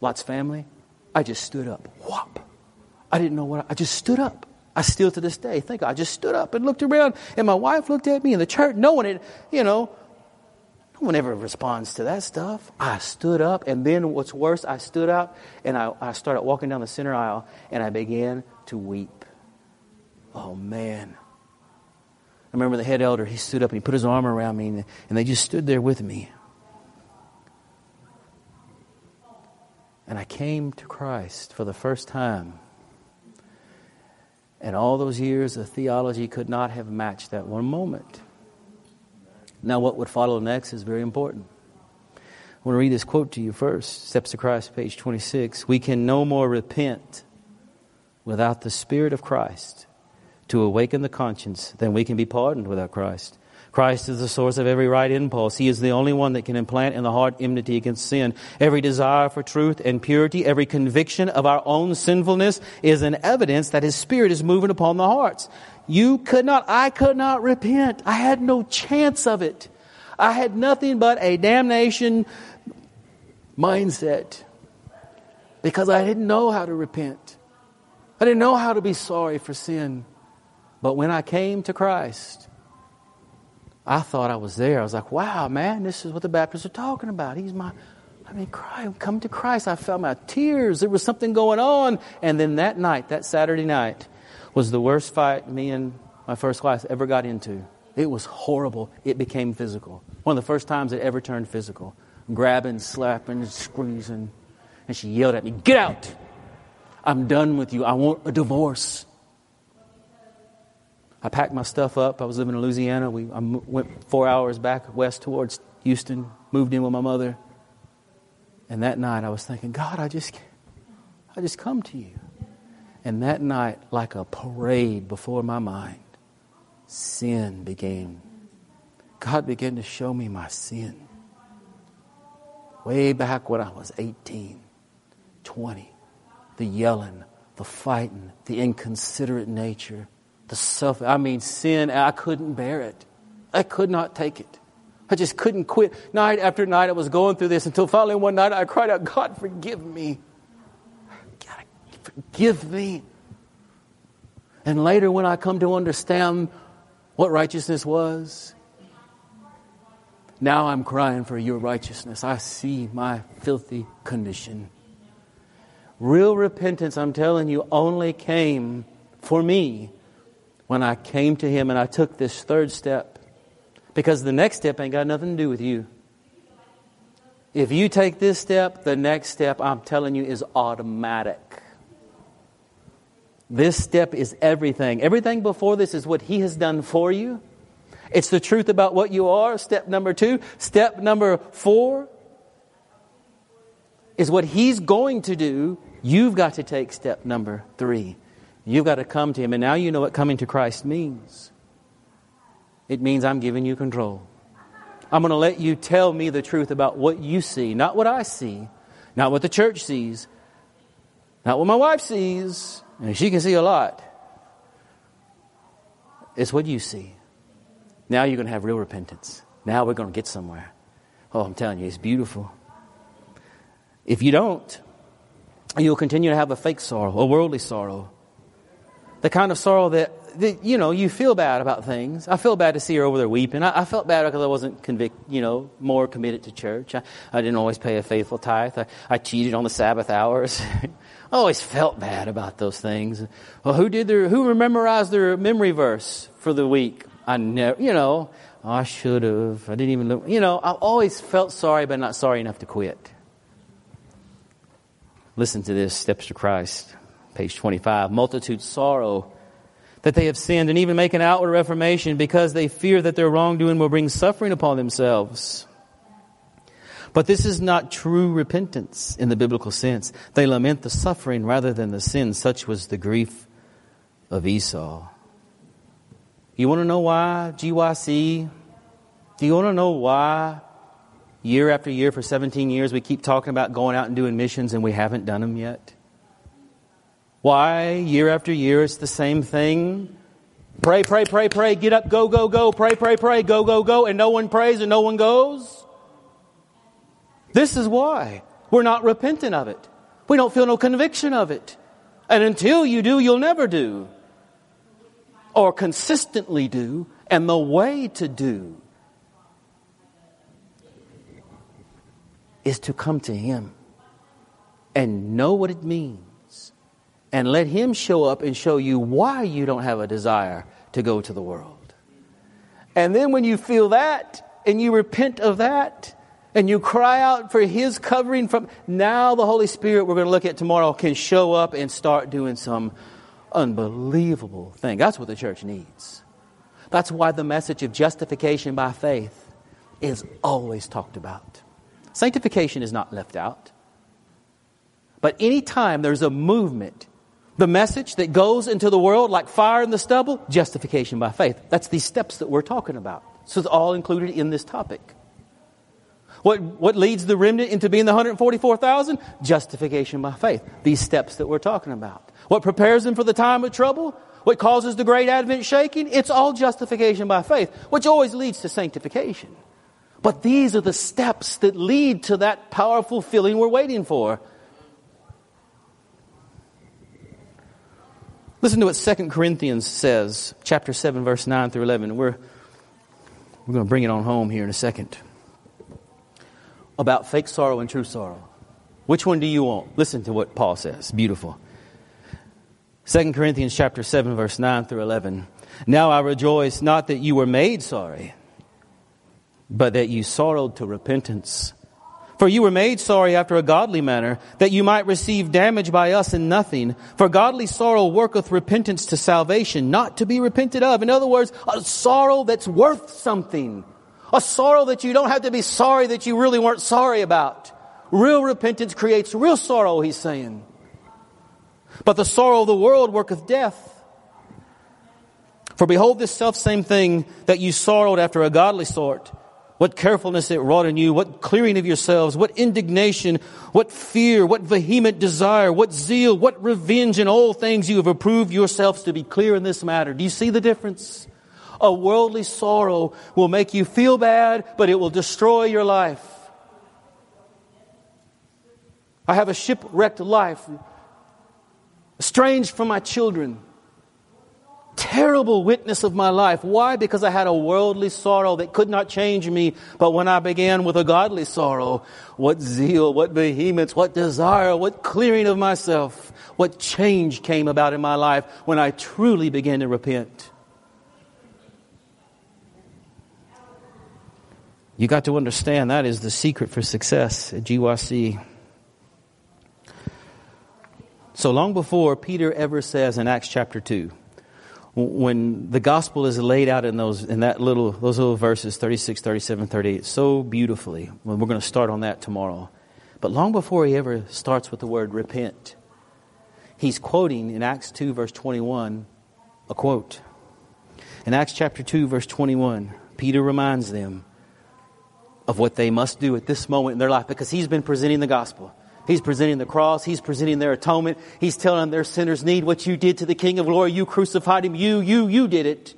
Lot's family, I just stood up. Whop. I didn't know what. I just stood up. I still to this day think I just stood up and looked around, and my wife looked at me in the church. No one ever responds to that stuff. I stood up, and then what's worse, I stood up and I started walking down the center aisle, and I began to weep. Oh man. I remember the head elder, he stood up and he put his arm around me, and they just stood there with me. And I came to Christ for the first time. And all those years of theology could not have matched that one moment. Now, what would follow next is very important. I want to read this quote to you first. Steps to Christ, page 26. We can no more repent without the Spirit of Christ to awaken the conscience than we can be pardoned without Christ. Christ is the source of every right impulse. He is the only one that can implant in the heart enmity against sin. Every desire for truth and purity, every conviction of our own sinfulness is an evidence that His Spirit is moving upon the hearts. I could not repent. I had no chance of it. I had nothing but a damnation mindset because I didn't know how to repent. I didn't know how to be sorry for sin. But when I came to Christ, I thought I was there. I was like, wow, man, this is what the Baptists are talking about. Come to Christ. I felt my tears. There was something going on. And then that night, that Saturday night, was the worst fight me and my first wife ever got into. It was horrible. It became physical. One of the first times it ever turned physical. Grabbing, slapping, squeezing. And she yelled at me, get out! I'm done with you. I want a divorce. I packed my stuff up. I was living in Louisiana. I went 4 hours back west towards Houston, moved in with my mother. And that night I was thinking, God, I just come to you. And that night, like a parade before my mind, sin began. God began to show me my sin. Way back when I was 18, 20, the yelling, the fighting, the inconsiderate nature. Sin, I couldn't bear it. I could not take it. I just couldn't quit. Night after night, I was going through this until finally one night I cried out, God, forgive me. God, forgive me. And later when I come to understand what righteousness was, now I'm crying for your righteousness. I see my filthy condition. Real repentance, I'm telling you, only came for me when I came to Him and I took this third step. Because the next step ain't got nothing to do with you. If you take this step, the next step, I'm telling you, is automatic. This step is everything. Everything before this is what He has done for you. It's the truth about what you are, step number 2. Step number 4 is what He's going to do. You've got to take step number 3. You've got to come to Him. And now you know what coming to Christ means. It means I'm giving you control. I'm going to let you tell me the truth about what you see. Not what I see. Not what the church sees. Not what my wife sees. And she can see a lot. It's what you see. Now you're going to have real repentance. Now we're going to get somewhere. Oh, I'm telling you, it's beautiful. If you don't, you'll continue to have a fake sorrow, a worldly sorrow. The kind of sorrow that you know, you feel bad about things. I feel bad to see her over there weeping. I felt bad because I wasn't more committed to church. I didn't always pay a faithful tithe. I cheated on the Sabbath hours. I always felt bad about those things. Well, who memorized their memory verse for the week? I should have. I didn't even look. I always felt sorry, but not sorry enough to quit. Listen to this, Steps to Christ, page 25. Multitudes sorrow that they have sinned and even make an outward reformation because they fear that their wrongdoing will bring suffering upon themselves. But this is not true repentance in the biblical sense. They lament the suffering rather than the sin. Such was the grief of Esau. You want to know why, GYC? Do you want to know why year after year for 17 years we keep talking about going out and doing missions and we haven't done them yet? Why year after year it's the same thing? Pray, pray, pray, pray. Get up, go, go, go. Pray, pray, pray. Go, go, go. And no one prays and no one goes. This is why we're not repentant of it. We don't feel no conviction of it. And until you do, you'll never do. Or consistently do. And the way to do is to come to Him and know what it means. And let Him show up and show you why you don't have a desire to go to the world. And then when you feel that and you repent of that, and you cry out for His covering from... Now the Holy Spirit, we're going to look at tomorrow, can show up and start doing some unbelievable thing. That's what the church needs. That's why the message of justification by faith is always talked about. Sanctification is not left out. But any time there's a movement, the message that goes into the world like fire in the stubble, justification by faith. That's these steps that we're talking about. So it's all included in this topic. What leads the remnant into being the 144,000? Justification by faith. These steps that we're talking about. What prepares them for the time of trouble? What causes the great Advent shaking? It's all justification by faith, which always leads to sanctification. But these are the steps that lead to that powerful feeling we're waiting for. Listen to what 2 Corinthians says, chapter 7, verse 9 through 11. We're going to bring it on home here in a second. About fake sorrow and true sorrow. Which one do you want? Listen to what Paul says. Beautiful. 2 Corinthians chapter 7, verse 9 through 11. Now I rejoice not that you were made sorry, but that you sorrowed to repentance. For you were made sorry after a godly manner, that you might receive damage by us in nothing. For godly sorrow worketh repentance to salvation, not to be repented of. In other words, a sorrow that's worth something. A sorrow that you don't have to be sorry that you really weren't sorry about. Real repentance creates real sorrow, he's saying. But the sorrow of the world worketh death. For behold, this selfsame thing that you sorrowed after a godly sort, what carefulness it wrought in you, what clearing of yourselves, what indignation, what fear, what vehement desire, what zeal, what revenge in all things you have approved yourselves to be clear in this matter. Do you see the difference? A worldly sorrow will make you feel bad, but it will destroy your life. I have a shipwrecked life, estranged from my children. Terrible witness of my life. Why? Because I had a worldly sorrow that could not change me. But when I began with a godly sorrow, what zeal, what vehemence, what desire, what clearing of myself, what change came about in my life when I truly began to repent. You got to understand that is the secret for success at GYC. So long before Peter ever says in Acts chapter 2, when the gospel is laid out in those little verses 36, 37, 38 so beautifully, well, we're going to start on that tomorrow. But long before he ever starts with the word repent, he's quoting in Acts 2 verse 21 a quote. In Acts chapter 2 verse 21, Peter reminds them of what they must do at this moment in their life, because he's been presenting the gospel. He's presenting the cross. He's presenting their atonement. He's telling them their sinners need what you did to the King of Glory. You crucified him. You did it.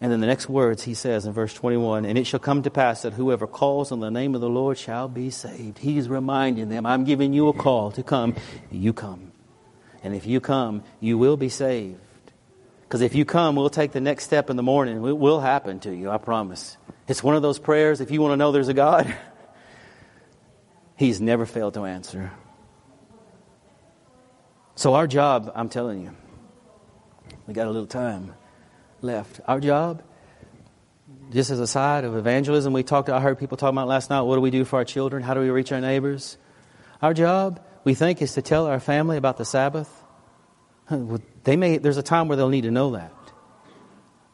And then the next words he says in verse 21, and it shall come to pass that whoever calls on the name of the Lord shall be saved. He's reminding them, I'm giving you a call to come. You come. And if you come, you will be saved. Because if you come, we'll take the next step in the morning. It will happen to you, I promise. It's one of those prayers, if you want to know there's a God, he's never failed to answer. So our job, I'm telling you, we got a little time left. Our job, just as a side of evangelism, I heard people talking about last night, what do we do for our children? How do we reach our neighbors? Our job, we think, is to tell our family about the Sabbath. There's a time where they'll need to know that.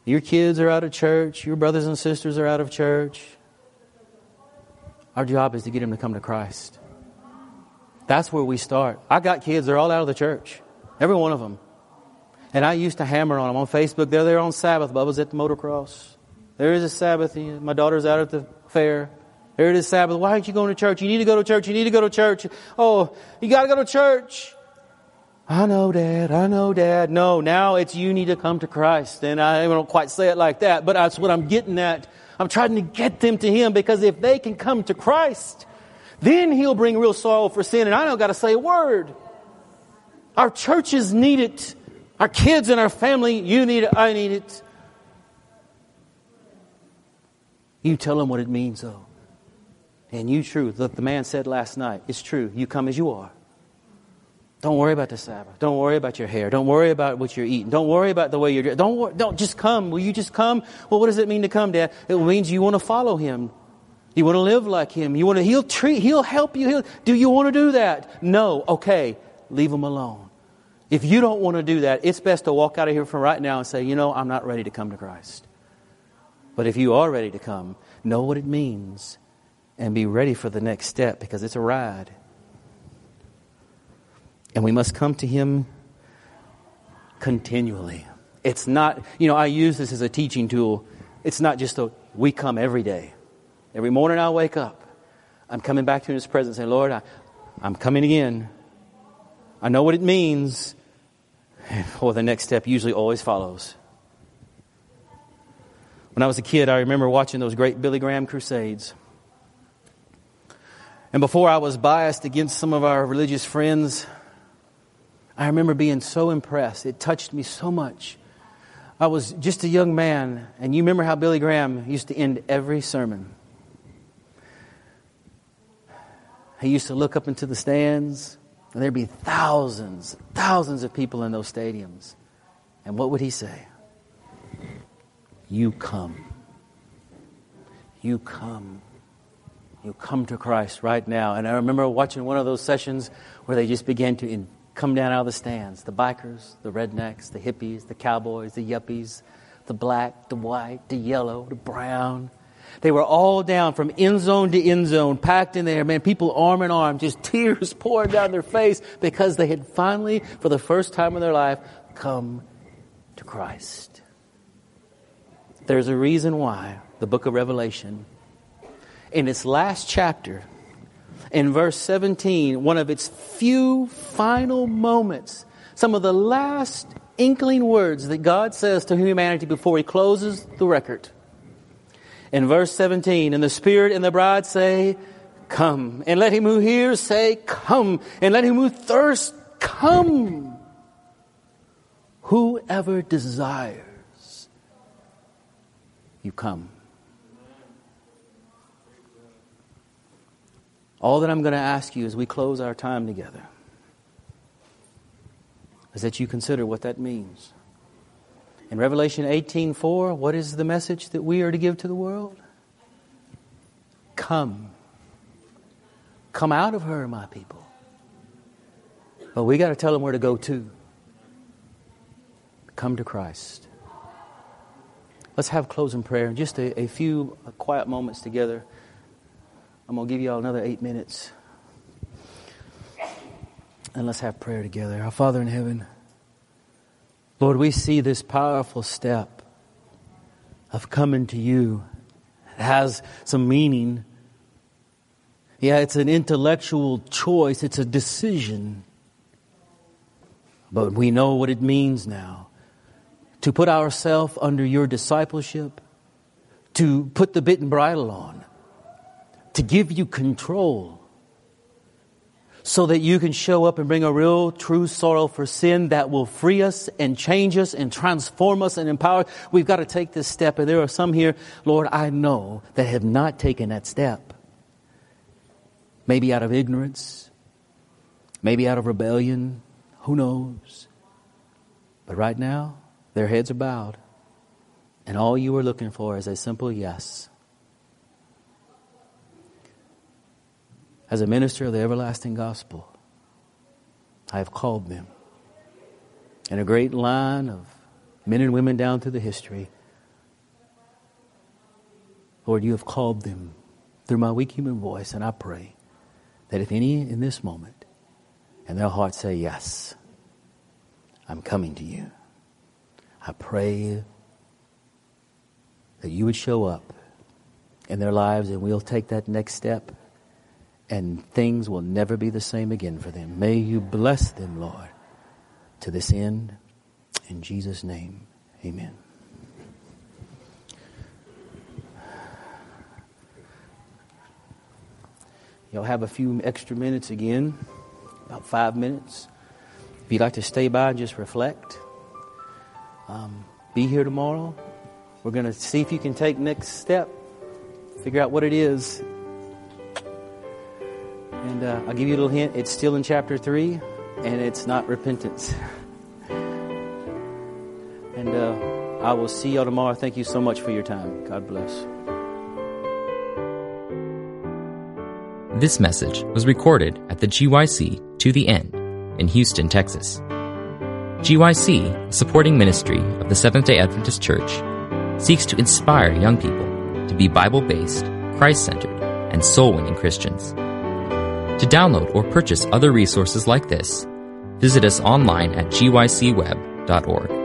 Your kids are out of church. Your brothers and sisters are out of church. Our job is to get them to come to Christ. That's where we start. I got kids. They're all out of the church. Every one of them. And I used to hammer on them on Facebook. They're there on Sabbath. Bubba's at the motocross. There is a Sabbath. My daughter's out at the fair. There it is Sabbath. Why aren't you going to church? You need to go to church. You need to go to church. Oh, you got to go to church. I know, Dad. No, now it's you need to come to Christ. And I don't quite say it like that, but that's what I'm getting at. I'm trying to get them to him, because if they can come to Christ, then he'll bring real sorrow for sin. And I don't got to say a word. Our churches need it. Our kids and our family, you need it. I need it. You tell them what it means, though. And you truth, look, the man said last night, it's true. You come as you are. Don't worry about the Sabbath. Don't worry about your hair. Don't worry about what you're eating. Don't worry about the way you're dressed. Don't just come. Will you just come? Well, what does it mean to come, Dad? It means you want to follow him. You want to live like him. You want to. He'll help you. Do you want to do that? No. Okay. Leave him alone. If you don't want to do that, it's best to walk out of here from right now and say, I'm not ready to come to Christ. But if you are ready to come, know what it means and be ready for the next step, because it's a ride. And we must come to him continually. It's not, I use this as a teaching tool. It's not just we come every day. Every morning I wake up, I'm coming back to his presence and saying, Lord, I'm coming again. I know what it means. Well, the next step usually always follows. When I was a kid, I remember watching those great Billy Graham crusades. And before I was biased against some of our religious friends, I remember being so impressed. It touched me so much. I was just a young man, and you remember how Billy Graham used to end every sermon. He used to look up into the stands, and there'd be thousands of people in those stadiums. And what would he say? You come. You come. You come to Christ right now. And I remember watching one of those sessions where they just began to come down out of the stands. The bikers, the rednecks, the hippies, the cowboys, the yuppies, the black, the white, the yellow, the brown. They were all down from end zone to end zone, packed in there. Man, people arm in arm, just tears pouring down their face, because they had finally, for the first time in their life, come to Christ. There's a reason why the book of Revelation, in its last chapter, in verse 17, one of its few final moments, some of the last inkling words that God says to humanity before he closes the record. In verse 17, and the Spirit and the bride say, come. And let him who hears say, come. And let him who thirsts, come. Whoever desires, you come. All that I'm going to ask you as we close our time together is that you consider what that means. In Revelation 18:4, what is the message that we are to give to the world? Come. Come out of her, my people. But we got to tell them where to go to. Come to Christ. Let's have closing prayer. Just a few quiet moments together. I'm going to give you all another 8 minutes. And let's have prayer together. Our Father in heaven, Lord, we see this powerful step of coming to you. It has some meaning. Yeah, it's an intellectual choice. It's a decision. But we know what it means now. To put ourselves under your discipleship. To put the bit and bridle on. To give you control. So that you can show up and bring a real, true sorrow for sin that will free us and change us and transform us and empower us. We've got to take this step. And there are some here, Lord, I know that have not taken that step. Maybe out of ignorance. Maybe out of rebellion. Who knows? But right now, their heads are bowed. And all you are looking for is a simple yes. As a minister of the everlasting gospel, I have called them. And a great line of men and women down through the history. Lord, you have called them through my weak human voice, and I pray that if any in this moment, and their hearts say, yes, I'm coming to you. I pray that you would show up in their lives and we'll take that next step. And things will never be the same again for them. May you bless them, Lord, to this end. In Jesus' name, amen. You'll have a few extra minutes again, about 5 minutes. If you'd like to stay by and just reflect, be here tomorrow. We're going to see if you can take next step, figure out what it is. And I'll give you a little hint. It's still in chapter 3, and it's not repentance. And I will see y'all tomorrow. Thank you so much for your time. God bless. This message was recorded at the GYC To The End in Houston, Texas. GYC, a supporting ministry of the Seventh-day Adventist Church, seeks to inspire young people to be Bible-based, Christ-centered, and soul-winning Christians. To download or purchase other resources like this, visit us online at gycweb.org.